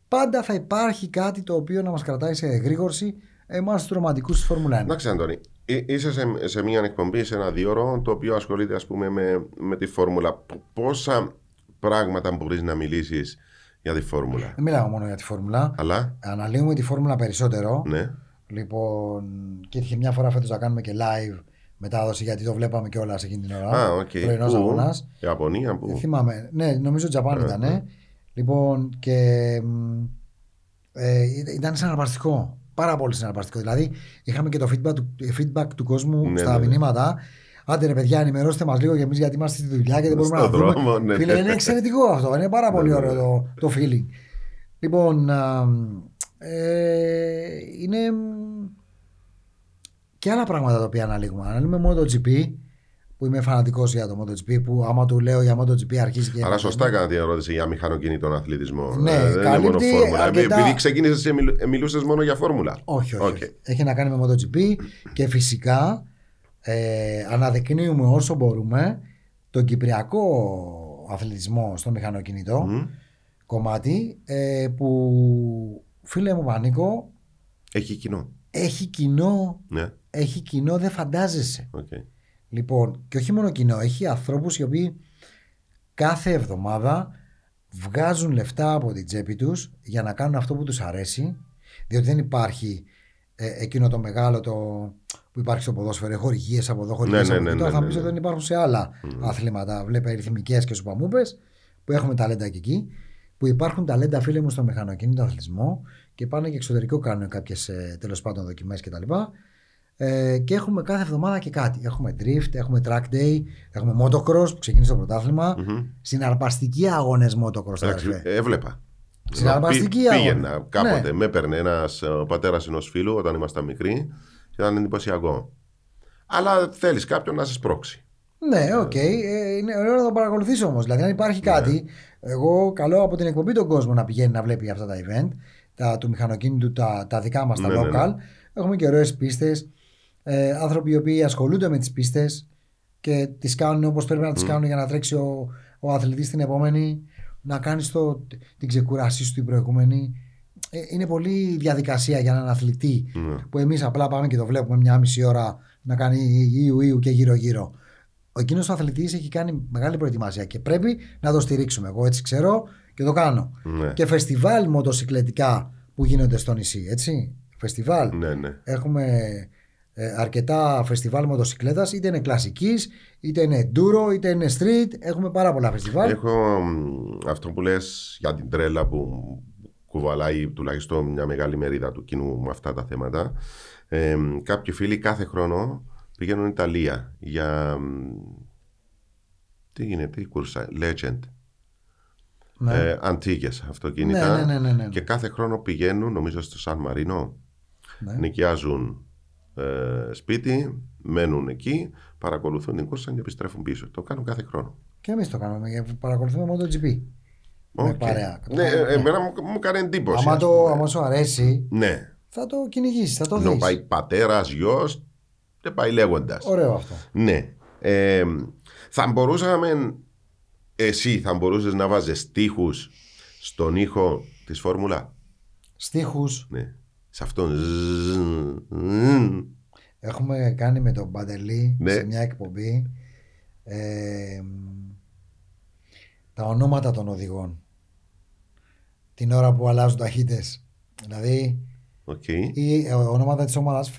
πάντα θα υπάρχει κάτι το οποίο να μας κρατάει σε εγρήγορση εμάς τους ρομαντικούς της Φόρμουλα ένα. Εντάξει, Αντώνη, είσαι σε, σε μια εκπομπή, σε ένα δύο το οποίο ασχολείται ας πούμε με, με τη Φόρμουλα. Πόσα πράγματα μπορείς να μιλήσεις για τη Φόρμουλα? Δεν μιλάω μόνο για τη Φόρμουλα. Αλλά... αναλύουμε τη Φόρμουλα περισσότερο. Ναι. Λοιπόν, και είχε μια φορά φέτος να κάνουμε και live μετάδοση, γιατί το βλέπαμε κιόλας εκείνη την ώρα. Α, οκ. Πρωινός αγώνας. Ιαπωνία, πού? Θυμάμαι. Ναι, νομίζω Τζαπάν ήταν. Ναι. Λοιπόν, και ε, ήταν συναρπαστικό. Πάρα πολύ συναρπαστικό. Δηλαδή, είχαμε και το feedback του, feedback του κόσμου ναι, στα ναι, μηνύματα. Άντε ρε παιδιά, ενημερώστε μας λίγο κι εμείς, γιατί είμαστε στη δουλειά και δεν μπορούμε να δρόμο, δούμε. Ναι. Φίλε, είναι εξαιρετικό αυτό. Είναι πάρα πολύ ωραίο το, το feeling. Λοιπόν, ε, είναι... και άλλα πράγματα τα οποία αναλύουμε. Αναλύουμε MotoGP, που είμαι φανατικός για το MotoGP, που άμα του λέω για MotoGP αρχίζει και. Αλλά σωστά έκανα την ερώτηση για μηχανοκινητών αθλητισμό. Ναι, ε, δεν είναι μόνο φόρμουλα. Αρκετά... επειδή ξεκίνησες και μιλούσες μόνο για φόρμουλα. Όχι, όχι. Okay. όχι. Έχει να κάνει με MotoGP και φυσικά ε, αναδεικνύουμε όσο μπορούμε τον κυπριακό αθλητισμό στο μηχανοκινητό mm. κομμάτι ε, που, φίλε μου Πανίκο, έχει κοινό. Έχει κοινό. Ναι. Έχει κοινό, δεν φαντάζεσαι. Okay. Λοιπόν, και όχι μόνο κοινό, έχει ανθρώπους οι οποίοι κάθε εβδομάδα βγάζουν λεφτά από την τσέπη τους για να κάνουν αυτό που τους αρέσει, διότι δεν υπάρχει ε, εκείνο το μεγάλο το, που υπάρχει στο ποδόσφαιρο, χορηγίες από εδώ, χορηγίες ναι, από εδώ. Ναι, ναι, θα ναι, πεις ότι δεν υπάρχουν σε άλλα ναι. αθλήματα, βλέπε ρυθμικές και σουπαμούπες, που έχουμε ταλέντα και εκεί, που υπάρχουν ταλέντα φίλε μου στο μηχανοκίνητο αθλητισμό και πάνε και εξωτερικό κάνουν κάποιες τέλος πάντων δοκιμές κτλ. Ε, και έχουμε κάθε εβδομάδα και κάτι. Έχουμε drift, έχουμε track day, έχουμε motocross που ξεκίνησε το πρωτάθλημα. Mm-hmm. Συναρπαστικοί αγώνες motocross. Εντάξει, έβλεπα. Συναρπαστικοί Πή, αγώνες. Πήγαινα κάποτε, ναι. με έπαιρνε ένας ο πατέρας ενός φίλου όταν ήμασταν μικροί και ήταν εντυπωσιακό. Αλλά θέλεις κάποιον να σε σπρώξει. Ναι, οκ. Okay. Ε, είναι ωραίο να το παρακολουθείς όμως. Δηλαδή, αν υπάρχει ναι. κάτι, εγώ καλώ από την εκπομπή τον κόσμο να πηγαίνει να βλέπει αυτά τα event, τα, του μηχανοκίνητου, τα, τα δικά μας, τα ναι, local. Ναι, ναι. Έχουμε και ωραίες πίστες. Ε, άνθρωποι οι οποίοι ασχολούνται με τις πίστες και τις κάνουν όπως πρέπει να τις mm. κάνουν για να τρέξει ο, ο αθλητής την επόμενη, να κάνει την ξεκουρασή σου την προηγούμενη. είναι πολύ διαδικασία για έναν αθλητή mm. που εμείς απλά πάμε και το βλέπουμε μια μισή ώρα να κάνει ιου ιου και γύρω γύρω. Ο εκείνος ο αθλητής έχει κάνει μεγάλη προετοιμασία και πρέπει να το στηρίξουμε. Εγώ έτσι ξέρω και το κάνω. Mm. Και φεστιβάλ μοτοσυκλετικά που γίνονται στο νησί, έτσι. Φεστιβάλ. Mm. Έχουμε ε, αρκετά φεστιβάλ μοτοσυκλέτας, είτε είναι κλασικής, είτε είναι ντούρο, είτε είναι street. Έχουμε πάρα πολλά φεστιβάλ. Έχω αυτό που λες για την τρέλα που κουβαλάει τουλάχιστον μια μεγάλη μερίδα του κοινού με αυτά τα θέματα. Ε, κάποιοι φίλοι κάθε χρόνο πηγαίνουν Ιταλία για. Τι γίνεται, η κούρσα, Legend. Ναι. Ε, Αντίκες αυτοκίνητα. Ναι, ναι, ναι, ναι, ναι. Και κάθε χρόνο πηγαίνουν, νομίζω, στο Σαν Μαρίνο. Ναι. Νοικιάζουν ε, σπίτι, μένουν εκεί, παρακολουθούν την κούρσα και επιστρέφουν πίσω. Το κάνουν κάθε χρόνο. Και εμείς το κάνουμε. Παρακολουθούμε MotoGP. Okay. Με παρέα. Ναι, ναι. Εμένα μου, μου κάνει εντύπωση. Άμα, το, άμα σου αρέσει, ναι. θα το κυνηγήσει, θα το δει. Να πάει πατέρα, γιο. Δεν πάει λέγοντας. Ωραίο αυτό. Ναι. Ε, θα μπορούσαμε, εσύ θα μπορούσες να βάζεις στίχους στον ήχο της Φόρμουλα. Στίχους. Ναι. Σε αυτόν. Έχουμε κάνει με τον Παντελή ναι. σε μια εκπομπή ε, τα ονόματα των οδηγών. Την ώρα που αλλάζουν ταχύτητες. Δηλαδή okay. η, ε, ονόματα της ομάδας.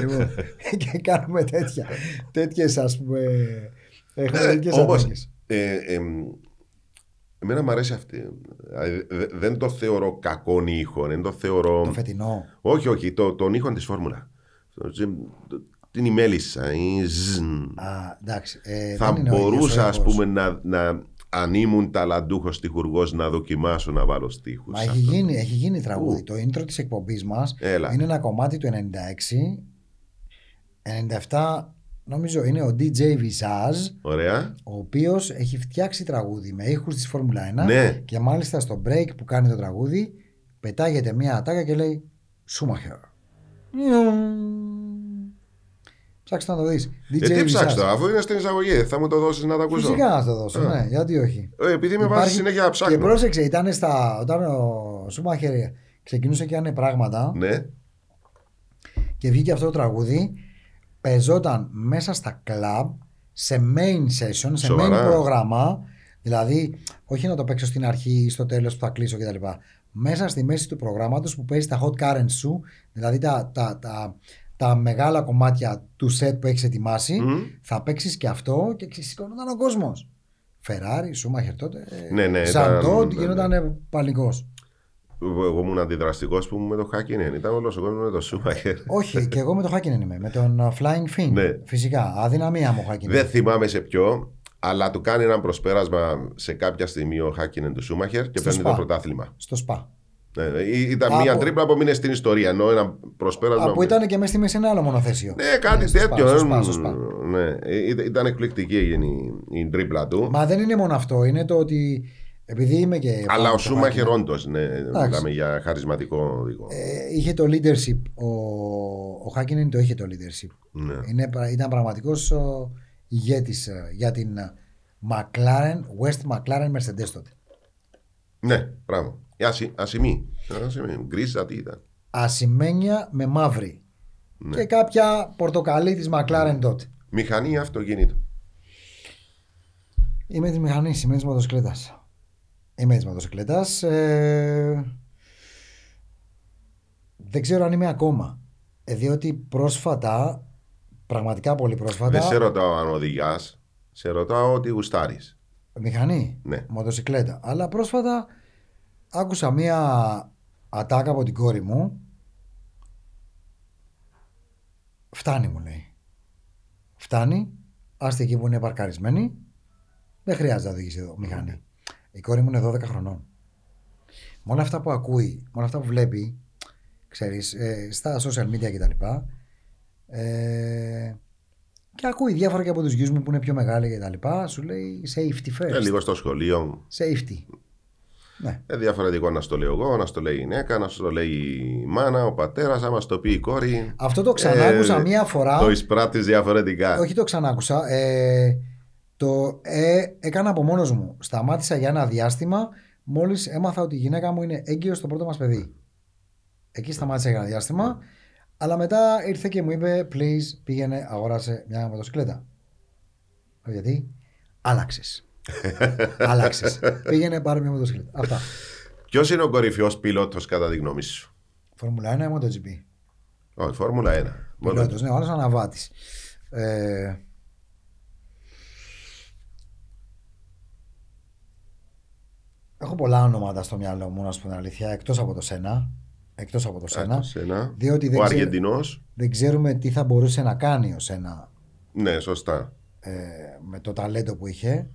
Λοιπόν, και κάνουμε τέτοια. Τέτοιες ας πούμε. Όπως ε, ε, εμένα μου αρέσει αυτή. Δεν το θεωρώ κακόν ήχο. Δεν το θεωρώ. Το φετινό. Όχι όχι το, τον ήχο της Φόρμουλα. Την ημέλισσα η ζν. Α, εντάξει, ε, θα μπορούσα ας πούμε να, να αν ήμουν ταλαντούχος στιχουργός να δοκιμάσω να βάλω στίχους. Μα έχει γίνει, έχει γίνει τραγούδι. Ου. Το intro της εκπομπής μας έλα. Είναι ένα κομμάτι του ενενήντα έξι ενενήντα επτά νομίζω είναι ο ντι τζέι Visage. Ωραία. Ο οποίος έχει φτιάξει τραγούδι με ήχους της Φόρμουλα ένα ναι. και μάλιστα στο break που κάνει το τραγούδι πετάγεται μια ατάκα και λέει Σουμάχερ. Ψάξτε να το δεις. Ε, τι ψάξτε, αφού είναι στην εισαγωγή, θα μου το δώσεις να το ακούσω. Φυσικά να το δώσω, yeah. ναι, γιατί όχι. Ε, επειδή με βάζεις συνέχεια να ψάχνω. Και πρόσεξε, ήταν στα, όταν ο Σουμάχερ ξεκινούσε και έκανε πράγματα ναι. και βγήκε αυτό το τραγούδι, παίζονταν μέσα στα κλαμπ, σε main session, σε Σοβαρά. Main πρόγραμμα, δηλαδή όχι να το παίξω στην αρχή ή στο τέλος που θα κλείσω κτλ. Μέσα στη μέση του προγράμματος που παίζει τα hot currents σου, δηλαδή τα... τα, τα τα μεγάλα κομμάτια του σετ που έχεις ετοιμάσει, mm. θα παίξεις και αυτό και ξεσηκώνονταν ο κόσμος. Φεράρι, Σουμάχερ τότε, ναι, ναι, Ζαντό, ναι, γινόταν ναι. παλικός. Εγώ ήμουν αντιδραστικός που με το Χάκινεν, ήταν όλος ο κόσμος με το Σουμάχερ. Όχι, και εγώ με το Χάκινεν είμαι, με τον Flying Fin. Ναι. Φυσικά, αδυναμία μου Χάκινεν. Δεν θυμάμαι σε ποιο, αλλά του κάνει ένα προσπέρασμα σε κάποια στιγμή ο Χάκινεν του Σουμάχερ και παίρνει το πρωτάθλημα. Στο Σπα. Ναι, ήταν από... μια τρίπλα που μείνε στην ιστορία. Ενώ ένα προσπέρασμα. Από ήταν και μέσα στη μέση ένα άλλο μονοθέσιο. Ναι, κάτι ναι, τέτοιο. Σπα, σπα, σπα. Ναι, ήταν εκπληκτική η, η τρίπλα του. Μα δεν είναι μόνο αυτό. Είναι το ότι. Επειδή είμαι και. Αλλά ο Σουμάχερ, όντως. Ναι, μιλάμε για χαρισματικό οδηγό. Ε, είχε το leadership. Ο, ο Χάκινεν το είχε το leadership. Ναι. Είναι, ήταν πραγματικός ηγέτης για την McLaren, West McLaren Mercedes τότε. Ναι, πράγμα. Ασημή. Γκρίζα, τι ήταν. Ασημένια με μαύρη. Ναι. Και κάποια πορτοκαλί της Μακλάρεν τότε. Μηχανή ή αυτοκίνητο. Είμαι τη μηχανή, είμαι τη μοτοσυκλέτα. Είμαι τη μοτοσυκλέτα. Ε... Δεν ξέρω αν είμαι ακόμα. Διότι πρόσφατα, πραγματικά πολύ πρόσφατα. Δεν σε ρωτάω αν οδηγάς, σε ρωτάω ότι γουστάρεις. Μηχανή, ναι. Μοτοσυκλέτα. Αλλά πρόσφατα. Άκουσα μία ατάκα από την κόρη μου. Φτάνει, μου λέει. Φτάνει. Άστε εκεί που είναι παρκαρισμένη. Δεν χρειάζεται να οδηγήσει εδώ μηχανή. Mm. Η κόρη μου είναι δώδεκα χρονών. Με όλα αυτά που ακούει, με όλα αυτά που βλέπει, ξέρεις, ε, στα social media κτλ. Ε, και ακούει διάφορα και από τους γιους μου που είναι πιο μεγάλοι κτλ. Σου λέει safety first. Ε, λίγο στο σχολείο. Safety. Ναι. Ε, διαφορετικό να στο λέω εγώ, να στο λέει η γυναίκα, να στο λέει η μάνα, ο πατέρας, άμα στο πει η κόρη. Αυτό το ξανάκουσα ε, μία φορά. Το εισπράττεις διαφορετικά. Όχι, το ξανάκουσα. Ε, Το ε, έκανα από μόνος μου. Σταμάτησα για ένα διάστημα μόλις έμαθα ότι η γυναίκα μου είναι έγκυος στο πρώτο μας παιδί. Εκεί σταμάτησα για ένα διάστημα, αλλά μετά ήρθε και μου είπε: Please, πήγαινε, αγόρασε μια μοτοσυκλέτα. Γιατί? Άλλαξες. Άλλαξες. Πήγαινε, πάρε μια μοτοσυκλέτα. Αυτά. Ποιος είναι ο κορυφιός πιλότος κατά τη γνώμη σου? Φόρμουλα ένα ή MotoGP? Όχι, Φόρμουλα ένα. Πιλότος, ναι, ο άλλος αναβάτης. Ε... Έχω πολλά ονόματα στο μυαλό μου, να σου πω την αλήθεια, εκτός από το Σένα. Εκτός από το Σένα. Σένα. Διότι ο Αργεντινός. Δεν ξέρουμε τι θα μπορούσε να κάνει ο Σένα. Ναι, σωστά. Ε, με το ταλέντο που είχε.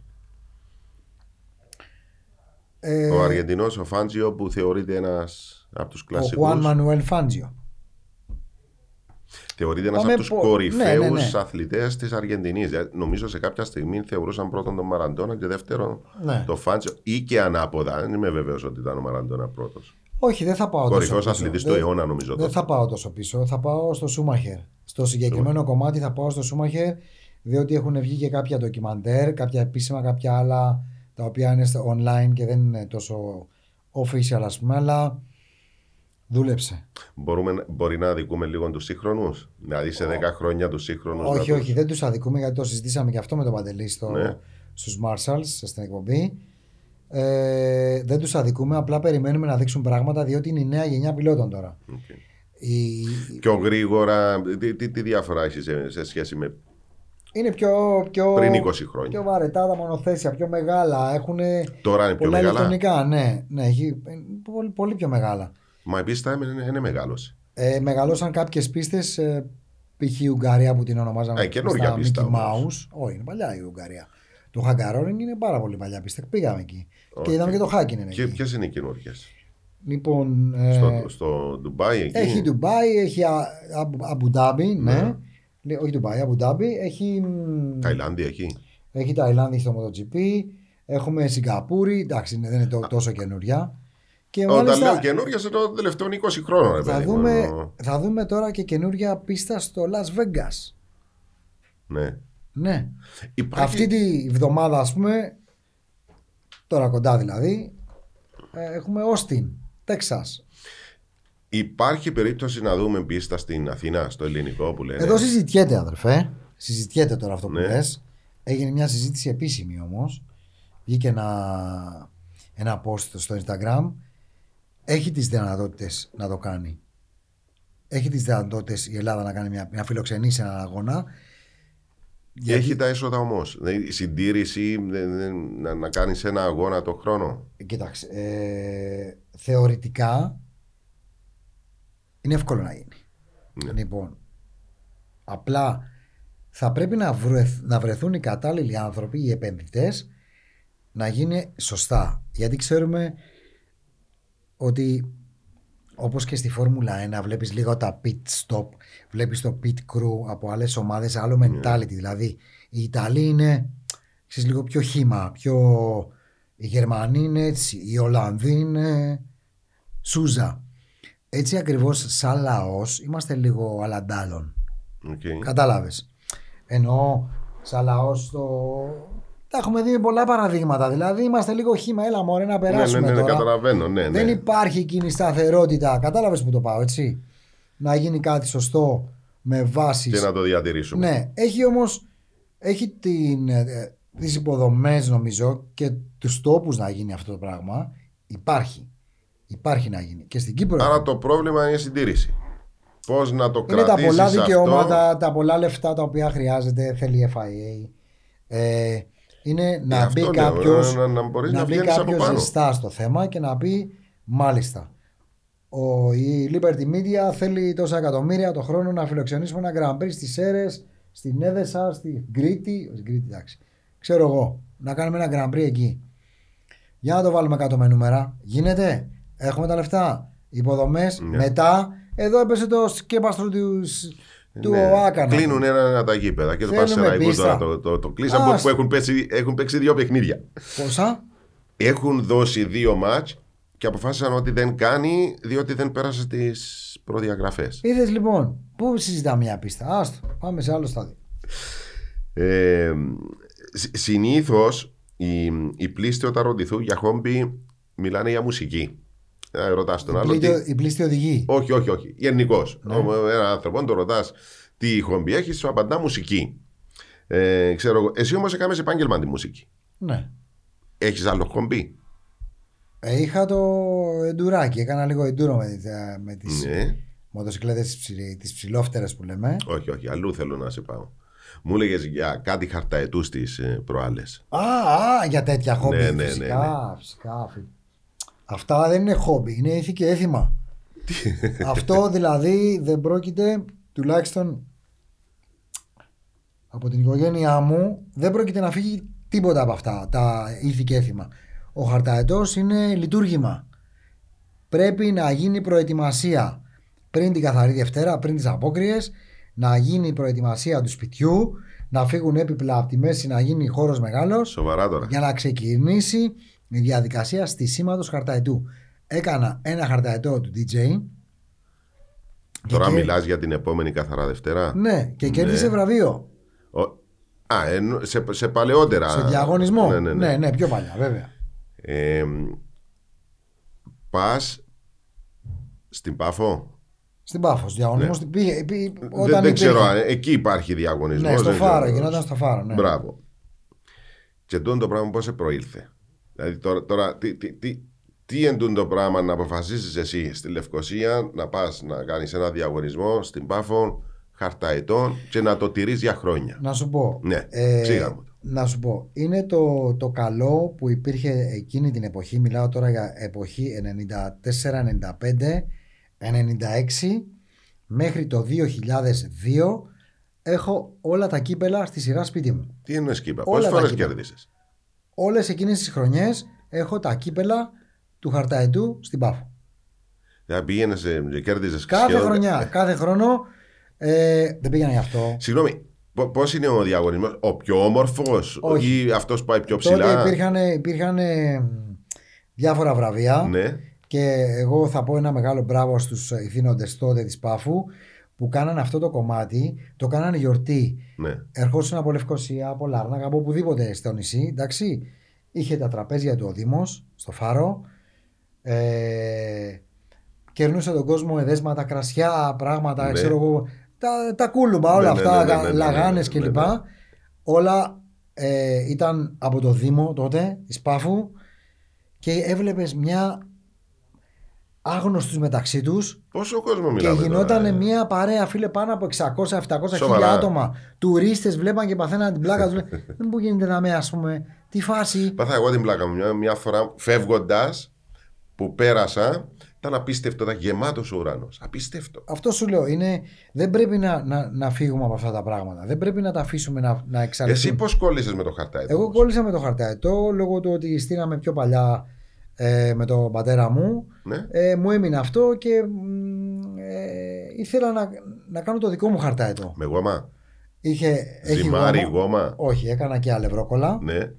Ε, ο Αργεντινός, ο Φάντζιο, που θεωρείται ένας από τους κλασικούς. Ο Χουάν Μανουέλ Φάντζιο. Θεωρείται ένας από τους πο... κορυφαίους ναι, ναι, ναι. αθλητές της Αργεντινής. Νομίζω σε κάποια στιγμή θεωρούσαν πρώτον τον Μαραντόνα και δεύτερον ναι. τον Φάντζιο. Ή και ανάποδα. Δεν είμαι βέβαιος ότι ήταν ο Μαραντόνα πρώτος. Όχι, δεν θα πάω κορυφός τόσο πίσω. Αθλητής του αιώνα, νομίζω. Δεν θα πάω τόσο πίσω. Θα πάω στο Σουμάχερ. Στο συγκεκριμένο κομμάτι θα πάω στο Σουμάχερ, διότι έχουν βγει και κάποια ντοκιμαντέρ, κάποια επίσημα, κάποια άλλα τα οποία είναι online και δεν είναι τόσο official, ας πούμε, αλλά δούλεψε. Μπορούμε, μπορεί να αδικούμε λίγο τους σύγχρονους, δηλαδή σε δέκα χρόνια τους σύγχρονους. Όχι, τους... όχι, δεν τους αδικούμε, γιατί το συζητήσαμε και αυτό με τον Παντελή στο, ναι. στους Marshalls στην εκπομπή. Ε, δεν τους αδικούμε, απλά περιμένουμε να δείξουν πράγματα, διότι είναι η νέα γενιά πιλότων τώρα. Okay. Η... Πιο γρήγορα, τι, τι, τι διαφορά έχει σε, σε σχέση με. Είναι πιο, πιο, πριν είκοσι χρόνια. Πιο βαρετά τα μονοθέσια, πιο μεγάλα. Έχουν τώρα είναι πιο μεγάλα. Ναι, ναι, έχει πολύ, πολύ πιο μεγάλα. Μα η πίστα είναι, είναι μεγάλωση. Ε, μεγαλώσαν κάποιες πίστες, π.χ. η Ουγγαρία που την ονομάζαμε. Ε, καινούργια πίστα. Mickey Mouse. Όχι, είναι παλιά η Ουγγαρία. Το Χαγκαρόρινγκ είναι πάρα πολύ παλιά πίστα. Πήγαμε εκεί. Okay. Και είδαμε και το Χάκινεν. Και ποιες είναι οι καινούργιες? Λοιπόν, ε, στο, στο Ντουμπάι εκεί. Έχει Ντουμπάι, έχει Αμπουντάμπι, ναι. ναι. Όχι Ντουμπάι, Αμπουντάμπι, έχει. Ταϊλάνδη εκεί. Έχει Ταϊλάνδη στο MotoGP. Έχουμε Σιγκαπούρη. Εντάξει, δεν είναι τόσο καινούρια. Και όταν μάλιστα, λέω καινούρια, σε το τελευταίο είκοσι χρόνων, θα, δούμε, θα δούμε τώρα και καινούρια πίστα στο Las Vegas. Ναι. Ναι. Υπάρχει... Αυτή τη βδομάδα, ας πούμε, τώρα κοντά δηλαδή, έχουμε Austin, Texas. Υπάρχει περίπτωση να δούμε πίστα στην Αθήνα, στο Ελληνικό που λένε? Εδώ συζητιέται, αδερφέ. Συζητιέται τώρα αυτό που ναι. λες. Έγινε μια συζήτηση επίσημη όμως. Βγήκε ένα, ένα post στο Instagram. Έχει τις δυνατότητες να το κάνει. Έχει τις δυνατότητες η Ελλάδα να κάνει μια, να φιλοξενήσει έναν αγώνα. Γιατί... Έχει τα έσοδα όμως. Η συντήρηση, να, να κάνεις ένα αγώνα το χρόνο. Κοιτάξτε, ε, θεωρητικά είναι εύκολο να γίνει. Ναι. Λοιπόν, απλά θα πρέπει να, βρεθ, να βρεθούν οι κατάλληλοι άνθρωποι, οι επενδυτές, να γίνει σωστά. Γιατί ξέρουμε ότι όπως και στη Φόρμουλα ένα βλέπεις λίγο τα pit stop, βλέπεις το pit crew από άλλες ομάδες, άλλο mentality. Yeah. Δηλαδή οι Ιταλοί είναι ξέρεις, λίγο πιο χύμα, πιο... οι Γερμανοί είναι έτσι, οι Ολλανδοί είναι σούζα. Έτσι ακριβώς σαν λαός είμαστε λίγο αλαντάλλων. Okay. Κατάλαβες. Ενώ σαν λαός το... Τα έχουμε δει πολλά παραδείγματα. Δηλαδή είμαστε λίγο χύμα, έλα μωρέ να περάσουμε. Ναι, ναι, ναι, τώρα. Καταλαβαίνω, ναι, ναι. Δεν υπάρχει εκείνη σταθερότητα. Κατάλαβες που το πάω, έτσι. Να γίνει κάτι σωστό με βάση. Και να το διατηρήσουμε. Ναι. Έχει όμως. Έχει τις υποδομές, νομίζω, και τους τόπους να γίνει αυτό το πράγμα. Υπάρχει. Υπάρχει να γίνει. Και στην Κύπρο. Άρα το πρόβλημα είναι η συντήρηση. Πώς να το κρατήσεις αυτό. Είναι τα πολλά δικαιώματα, αυτό. Τα πολλά λεφτά τα οποία χρειάζεται, θέλει εφ άι έι. Ε, είναι να ε, μπει κάποιος ναι, να, να να κάποιος ζεστά στο θέμα και να πει μάλιστα ο, η Liberty Media θέλει τόσα εκατομμύρια το χρόνο να φιλοξενήσουμε ένα Grand Prix στις Έρες, στην Έδεσα, στην Κρήτη, εντάξει, ξέρω εγώ, να κάνουμε ένα Grand Prix εκεί. Για να το βάλουμε κάτω με νούμερα. Γίνεται, έχουμε τα λεφτά, υποδομές, ναι. Μετά εδώ έπεσε το σκέπαστρο του. Ναι. Κλείνουν ένα-ένα τα γήπεδα και θέλουμε το Παρσεραϊκό τώρα το, το, το κλείσαν. Άς. Που έχουν παίξει, έχουν παίξει δύο παιχνίδια. Πόσα? Έχουν δώσει δύο μάτς και αποφάσισαν ότι δεν κάνει διότι δεν πέρασε στις προδιαγραφές. Είδες λοιπόν, πού συζητάμε μια πίστα. Άστο, πάμε σε άλλο στάδιο. Ε, Συνήθως οι, οι πλήστοι όταν ρωτηθούν για χόμπι μιλάνε για μουσική. Να ρωτάς τον άλλο. Οι πλήστοι οδηγοί. Όχι, όχι, όχι. Γενικώς. Ναι. Έναν άνθρωπο, τον ρωτάς τι χόμπι έχεις, σου απαντά μουσική. Ε, ξέρω, εσύ όμως έκανες επάγγελμα τη μουσική. Ναι. Έχεις άλλο χόμπι? Ε, είχα το εντουράκι. Έκανα λίγο εντούρο με, με τις ναι. μοτοσυκλέτες, τις ψηλόφτερες που λέμε. Όχι, όχι. Αλλού θέλω να σε πάω. Μου έλεγες για κάτι χαρταετούς τις προάλλες. Α, α, για τέτοια χόμπι. Ναι, ναι, φυσικά, ναι, ναι. φυσικά. Αυτά δεν είναι χόμπι, είναι ήθη και έθιμα. Αυτό δηλαδή δεν πρόκειται, τουλάχιστον από την οικογένειά μου, δεν πρόκειται να φύγει τίποτα από αυτά τα ήθη και έθιμα. Ο χαρταετός είναι λειτουργήμα. Πρέπει να γίνει προετοιμασία πριν την καθαρή Δευτέρα, πριν τις απόκριες. Να γίνει η προετοιμασία του σπιτιού, να φύγουν έπιπλα από τη μέση, να γίνει χώρος μεγάλος. Σοβαρά τώρα. Για να ξεκινήσει η διαδικασία στισίματος χαρταετού. Έκανα ένα χαρταετό του ντι τζέι. Τώρα και... μιλάς για την επόμενη καθαρά Δευτέρα. Ναι, και κέρδισε ναι. βραβείο. Ο... Α, εν... σε, σε παλαιότερα. Σε διαγωνισμό. Ναι, ναι, ναι, ναι, ναι πιο παλιά, βέβαια. Ε, πας στην Πάφο. Στην Πάφο, διαγωνισμό. Ναι. Πήγε, πήγε, όταν δεν δεν ξέρω αν εκεί υπάρχει διαγωνισμό. Ναι, στο Φάρο, γινόταν στο Φάρο. Ναι. Μπράβο. Και εντούν το πράγμα πώς προήλθε. Δηλαδή τώρα, τώρα τι, τι, τι, τι εντούν το πράγμα να αποφασίσεις εσύ στη Λευκοσία να πας να κάνεις ένα διαγωνισμό στην Πάφο χαρταετών και να το τηρείς για χρόνια. Να σου πω. Ναι, ε, να σου πω. Είναι το, το καλό που υπήρχε εκείνη την εποχή. Μιλάω τώρα για εποχή ενενήντα τέσσερα ενενήντα πέντε. ενενήντα έξι μέχρι το δύο χιλιάδες δύο έχω όλα τα κύπελα στη σειρά σπίτι μου. Τι εννοείς κύπελα, πόσες φορές κέρδισες? Όλες εκείνες τις χρονιές έχω τα κύπελα του χαρταετού στην Πάφο. Δηλαδή πήγαινες και κέρδισες κάθε σχεδόν... χρονιά, κάθε χρόνο ε, δεν πήγαινε γι' αυτό. Συγγνώμη, πώς είναι ο διαγωνισμός, ο πιο όμορφος? Όχι. Ή αυτός πάει πιο ψηλά? Τότε υπήρχαν, υπήρχαν διάφορα βραβεία. Ναι. Και εγώ θα πω ένα μεγάλο μπράβο στους ηθήνοντες τότε της Πάφου που κάνανε αυτό το κομμάτι, το κάνανε γιορτή. Ναι. Ερχόσουν από Λευκοσία, από Λάρνακα, από οπουδήποτε στο νησί. Εντάξει, είχε τα τραπέζια του ο Δήμος στο Φάρο. Ε, κερνούσε τον κόσμο εδέσματα, κρασιά, πράγματα, ναι. ξέρω εγώ, τα, τα κούλουμπα, όλα ναι, αυτά, ναι, ναι, ναι, ναι, λαγάνες κλπ. Ναι, ναι, ναι, ναι. Όλα ε, ήταν από το Δήμο τότε της Πάφου και έβλεπες μια. Άγνωστους μεταξύ τους. Πόσο κόσμο μιλάμε? Και γινόταν τώρα, μια παρέα, φίλε, πάνω από εξακόσια επτακόσια χιλιάδες άτομα. Τουρίστες βλέπαν και παθαίναν την πλάκα τους. Δεν μου γίνεται να με, ας πούμε, τη φάση. Παθά εγώ την πλάκα μου. Μια, μια φορά φεύγοντας που πέρασα, ήταν απίστευτο. Ήταν γεμάτος ο ουρανός. Απίστευτο. Αυτό σου λέω. Είναι, δεν πρέπει να, να, να φύγουμε από αυτά τα πράγματα. Δεν πρέπει να τα αφήσουμε να, να εξαρτηθούν. Εσύ πώς κόλλησες με το χαρταετό? Εγώ κόλλησα με το χαρταετό λόγω του ότι στείναμε πιο παλιά. Ε, με τον πατέρα μου ναι. ε, μου έμεινε αυτό και ε, ήθελα να, να κάνω το δικό μου χαρταετό. Με γόμα? Είχε, ζυμάρι γόμα. γόμα Όχι, έκανα και αλευρόκολα ναι.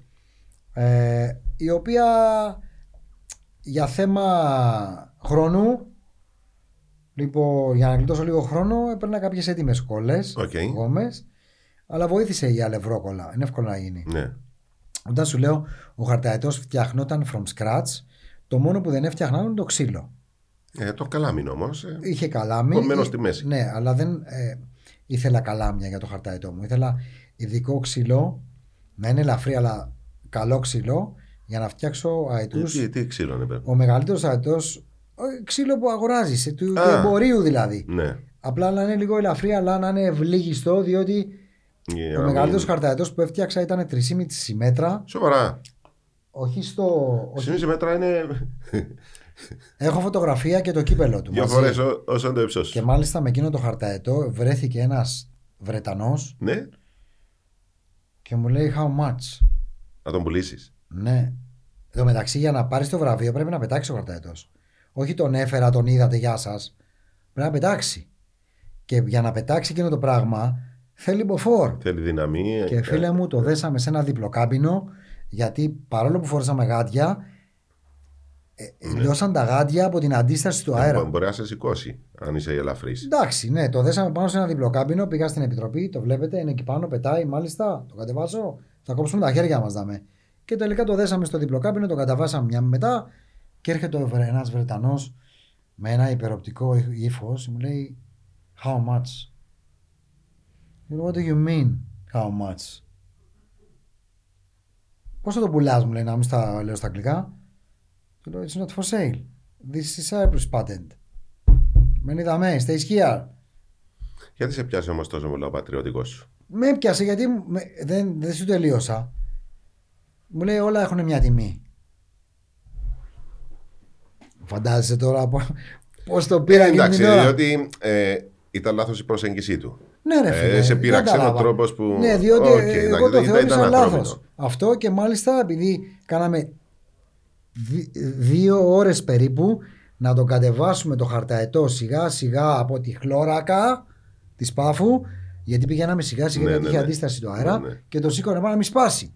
ε, η οποία για θέμα χρόνου, λοιπόν, για να γλιτώσω λίγο χρόνο έπαιρνα κάποιες έτοιμες κόλλες okay. γόμες, αλλά βοήθησε η αλευρόκολα, είναι εύκολο να γίνει ναι. Όταν σου λέω ο χαρταετός φτιαχνόταν from scratch. Το μόνο που δεν έφτιαχναν ήταν το ξύλο. Ε, το καλάμι όμως. Ε, είχε καλάμι. Κομμένο στη μέση. Ναι, αλλά δεν ε, ήθελα καλάμια για το χαρταετό μου. Ήθελα ειδικό ξύλο, να είναι ελαφρύ, αλλά καλό ξύλο, για να φτιάξω αετούς. Τι, τι ξύλο είναι πέρα? Ο μεγαλύτερος αετός, ξύλο που αγοράζεις, του, του εμπορίου δηλαδή. Ναι. Απλά να είναι λίγο ελαφρύ, αλλά να είναι ευλίγιστο, διότι. Yeah, ο μεγαλύτερος χαρταετός που έφτιαξα ήταν τρία κόμμα πέντε μέτρα. Σοβαρά? Όχι στο... τρία κόμμα πέντε μέτρα είναι... Έχω φωτογραφία και το κύπελο του. Δύο φορές όσον το ύψος. Και μάλιστα με εκείνο το χαρταετό βρέθηκε ένας Βρετανός. Ναι. Και μου λέει how much? Να τον πουλήσεις? Ναι. Εδώ μεταξύ για να πάρεις το βραβείο πρέπει να πετάξει ο χαρταετός. Όχι τον έφερα, τον είδατε, γεια σας. Πρέπει να πετάξει. Και για να πετάξει εκείνο το πράγμα... Θέλει μποφόρ. Θέλει δυναμία. Και φίλε ε, μου, το ε. δέσαμε σε ένα διπλοκάμπινο, γιατί παρόλο που φόρεσαμε γάντια, ε, ναι. λιώσαν τα γάντια από την αντίσταση του αέρα. Μπορεί να σε σηκώσει, αν είσαι ελαφρύς. Εντάξει, ναι, το δέσαμε πάνω σε ένα διπλοκάμπινο, πήγα στην επιτροπή, το βλέπετε, είναι εκεί πάνω, πετάει. Μάλιστα, το κατεβάζω. θα κόψουμε τα χέρια μας, δάμε. Και τελικά το δέσαμε στο διπλοκάπινο, το καταβάσαμε μια μετά και έρχεται ένας Βρετανός με ένα υπεροπτικό ύφος, μου λέει how much? What do you mean how much? Πώς θα το πουλάς, μου λέει, να μην στα λέω στα αγγλικά. Του λέω it's not for sale. This is Cyprus patent. Μεν είδαμε, stays here. Γιατί σε πιάσε όμως τόσο πολύ ο πατριωτικός σου? Με πιάσε γιατί με, δεν, δεν σου τελείωσα. Μου λέει όλα έχουν μια τιμή. Φαντάζεσαι τώρα πώς το πήρα ε, εντάξει, διότι ε, ήταν λάθος η προσέγγιση του. Ναι, ρε φίλε, ε, σε πήρα ξένο τρόπος που. Ναι, διότι okay, εγώ εντάξει, το θεώρησα λάθος. Αυτό και μάλιστα επειδή κάναμε δι- δύο ώρες περίπου να το κατεβάσουμε το χαρταετό σιγά σιγά από τη χλώρακα της Πάφου, γιατί πηγαίναμε σιγά σιγά, ναι, γιατί ναι, είχε ναι. αντίσταση του αέρα, ναι, ναι. Και το σήκωνε πάνω να μην σπάσει.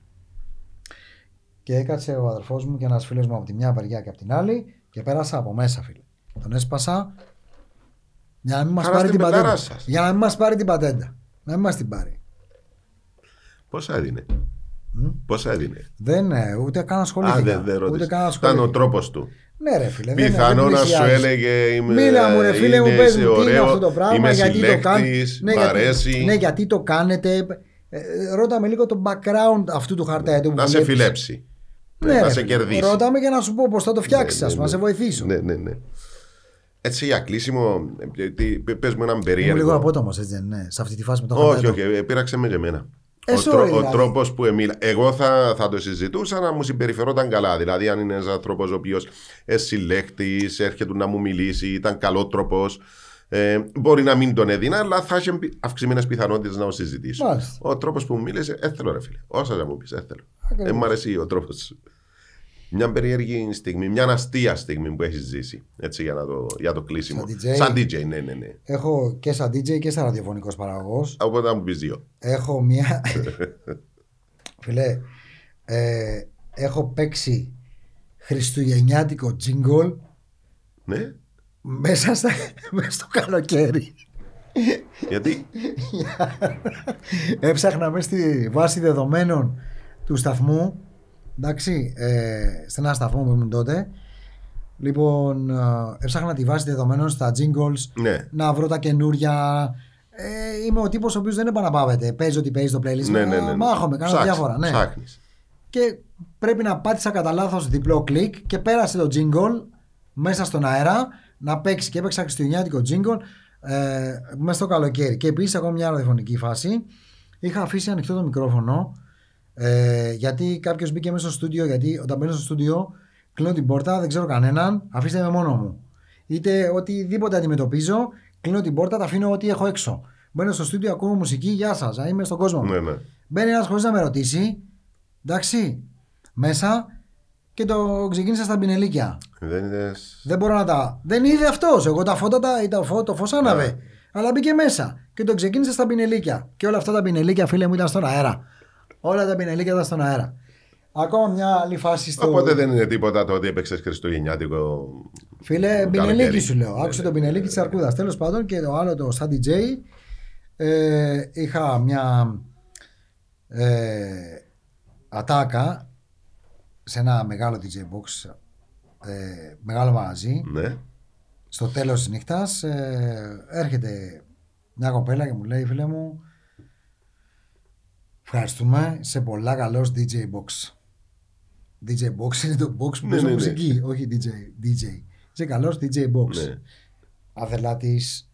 Και έκατσε ο αδερφός μου και ένας φίλος μου από τη μια βαριά και από την άλλη και πέρασα από μέσα, φίλε. Τον έσπασα για να μην μας πάρει την πατέντα. Για να μην μας πάρει την πατέντα. Να μην μας την πάρει. Πόσα έδινε? Mm? Πόσα έδινε? Δεν, ούτε καν ασχολήθηκα. Ήταν ο τρόπος του. Ναι, ρε φίλε. Πιθανό να σου έλεγε είμαι, μίλα μου, ρε φίλε, μου πες μου τι είναι αυτό το πράγμα, γιατί το κάνεις. Ναι, ναι, γιατί το κάνετε. Ρώταμε λίγο το background αυτού του χαρταετού που να σε φιλέψει. Ναι, να σε κερδίσει. Ρώταμε και να σου πω πώς θα το φτιάξεις, ναι, ναι, ναι. να σε βοηθήσω. Ναι, ναι, ναι. Έτσι για κλείσιμο, πες μου έναν περίεργο. Είμαι λίγο απότομος, έτσι δεν είναι, σε αυτή τη φάση με το χαρταετό. Όχι, όχι, πήραξε με και εμένα. Ε, ο sorry, ο, ο τρόπος που εμίλα. Εγώ θα, θα το συζητούσα να μου συμπεριφερόταν καλά. Δηλαδή, αν είναι ένας άνθρωπος ο οποίος συλλέκτης, έρχεται να μου μιλήσει, ήταν καλό τρόπος. Ε, μπορεί να μην τον έδινα, αλλά θα είχε αυξημένες πιθανότητες να το συζητήσω. Μάλιστα. Ο τρόπος που μου μίλησε, έθελω ρε φίλε. Όσα να μου πεις, έθελω. Ε, μ' αρέσει ο τρόπος. Μια περίεργη στιγμή, μια αστεία στιγμή που έχεις ζήσει. Έτσι, για, να το, για το κλείσιμο. Σαν ντι τζέι. Σαν ντι τζέι, ναι, ναι, ναι. Έχω και σαν ντι τζέι και σαν ραδιοφωνικός παραγωγός. Οπότε θα μου πεις δύο. Έχω μια. Φίλε, ε, έχω παίξει χριστουγεννιάτικο jingle. Ναι. Μέσα, στα, μέσα στο καλοκαίρι. Γιατί? Έψαχνα μέσα στη βάση δεδομένων του σταθμού. Εντάξει, ε, σε ένα σταθμό που ήμουν τότε. Λοιπόν, ε, έψαχνα τη βάση δεδομένων στα jingles, ναι. Να βρω τα καινούρια. Ε, είμαι ο τύπος ο οποίος δεν επαναπαύεται. Παίζει ό,τι παίζει το playlist. Ναι, ναι, ναι. Μάχομαι, κάνω ψάχνεις, διάφορα. Ναι. Και πρέπει να πάτησα κατά λάθος διπλό κλικ και πέρασε το jingle μέσα στον αέρα να παίξει. Και έπαιξα χριστουγεννιάτικο jingle ε, μέσα στο καλοκαίρι. Και επίσης, ακόμα μια ραδιοφωνική φάση, είχα αφήσει ανοιχτό το μικρόφωνο. Ε, γιατί κάποιος μπήκε μέσα στο στούντιο, γιατί όταν μπαίνω στο στούντιο κλείνω την πόρτα, δεν ξέρω κανέναν, αφήστε με μόνο μου. Είτε οτιδήποτε αντιμετωπίζω, κλείνω την πόρτα, τα αφήνω ό,τι έχω έξω. Μπαίνω στο στούντιο, ακούω μουσική, γεια σας, είμαι στον κόσμο μου. Ναι, ναι. Μπαίνει ένας χωρίς να με ρωτήσει, εντάξει, μέσα και το ξεκίνησα στα πινελίκια. Δεν, δεν μπορώ να τα. Δεν είδε αυτός. Εγώ τα φώτα, τα... Φω... το φως άναβε. Yeah. Αλλά μπήκε μέσα και το ξεκίνησα στα πινελίκια. Και όλα αυτά τα πινελίκια, φίλε μου, ήταν στον αέρα. Όλα τα πινελίκια ήταν στον αέρα. Ακόμα μια άλλη φάση στο. Οπότε δεν είναι τίποτα το ότι έπαιξες χριστουγεννιάτικο. Φίλε, πινελίκι σου λέω. Άκουσε το πινελίκι της Αρκούδας. Τέλος πάντων, και το άλλο, το σαν ντι τζέι, ε, είχα μια ε, ατάκα σε ένα μεγάλο ντι τζέι box, ε, μεγάλο μαγαζί. Ναι. Στο τέλος της νύχτας ε, έρχεται μια κοπέλα και μου λέει, φίλε μου, ευχαριστούμε, σε πολλά καλός ντι τζέι box. ντι τζέι box είναι το box που παίζει μουσική, όχι ντι τζέι. ντι τζέι. Σε καλός ντι τζέι box. Ναι. Αδελά της,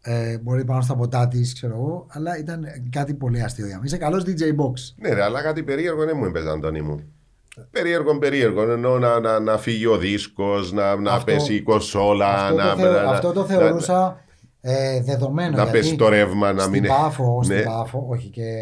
ε, μπορεί πάνω στα ποτά της, ξέρω εγώ, αλλά ήταν κάτι πολύ αστείο για μένα. Είσαι καλός ντι τζέι box. Ναι, ρε, αλλά κάτι περίεργο δεν μου έπαιζε, Αντώνη μου. Περίεργο, περίεργο. Ενώ να, να, να φύγει ο δίσκος, να, να αυτό, πέσει η κονσόλα. Αυτό, να, το, θεω, να, αυτό το θεωρούσα. Να, Ε, δεδομένο, να πέσει το ρεύμα, να μην Πάφο, ναι. Στην Πάφο, όχι και.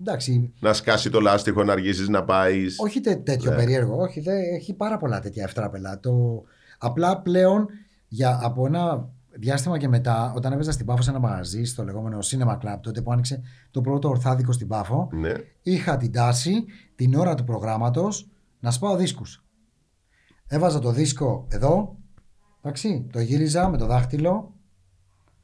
Εντάξει. Να σκάσει το λάστιχο, να αργήσεις να πάει. Όχι τε, τέτοιο ναι. περίεργο. Όχι, δε, έχει πάρα πολλά τέτοια ευτράπελα. Το... Απλά πλέον για, από ένα διάστημα και μετά, όταν έπαιζα στην Πάφο σε ένα μαγαζί, στο λεγόμενο Cinema Club, τότε που άνοιξε το πρώτο ορθάδικο στην Πάφο, ναι. Είχα την τάση την ώρα του προγράμματος να σπάω δίσκους. Έβαζα το δίσκο εδώ, εντάξει, το γύριζα με το δάχτυλο.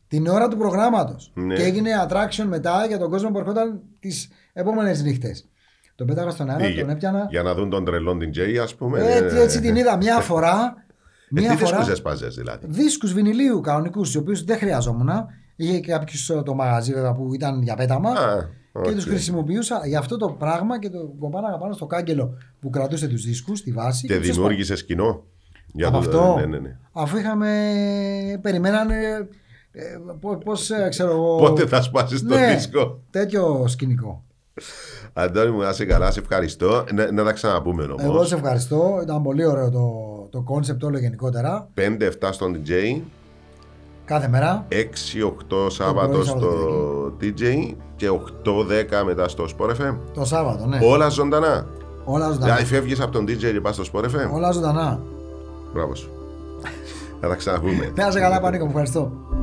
Την ώρα του προγράμματος. Ναι. Και έγινε attraction μετά για τον κόσμο που ερχόταν τις επόμενες νύχτες. Το πέταγα στον αέρα, τον έπιανα. Για να δουν τον τρελόν την Τζέι, ας πούμε. Έτσι, έτσι την είδα μια φορά. Μια ε, τι δίσκους έσπαζες δηλαδή? Δίσκους βινιλίου κανονικούς, τους οποίους δεν χρειαζόμουν. Είχε κάποιους το μαγαζί που ήταν για πέταμα. Α, και okay. τους χρησιμοποιούσα για αυτό το πράγμα και το κομπάναγα πάνω στο κάγκελο που κρατούσε τους δίσκους, τη βάση. Και, και δημιούργησες κοινό. Για το... αυτό, ναι, ναι, ναι. Αφού είχαμε, περιμένανε, πώς ξέρω εγώ... Πότε θα σπάσεις ναι, το δίσκο. Τέτοιο σκηνικό. Αντώνη μου, να σε καλά, σε ευχαριστώ. Να, να τα ξαναπούμε όμως. Εγώ σε ευχαριστώ, ήταν πολύ ωραίο το, το concept όλο γενικότερα. πέντε εφτά στον ντι τζέι. Κάθε μέρα. έξι οκτώ Σάββατο στο ντι τζέι και οκτώ δέκα μετά στο Sport εφ εμ. Το Σάββατο, ναι. Όλα ζωντανά. Όλα ζωντανά. Δηλαδή φεύγεις από τον ντι τζέι και πας στο Sport εφ εμ. Όλα ζωντανά. Μπράβο σου. Θα τα ξαναπούμε. Να σε καλά, Πανίκο, μου ευχαριστώ.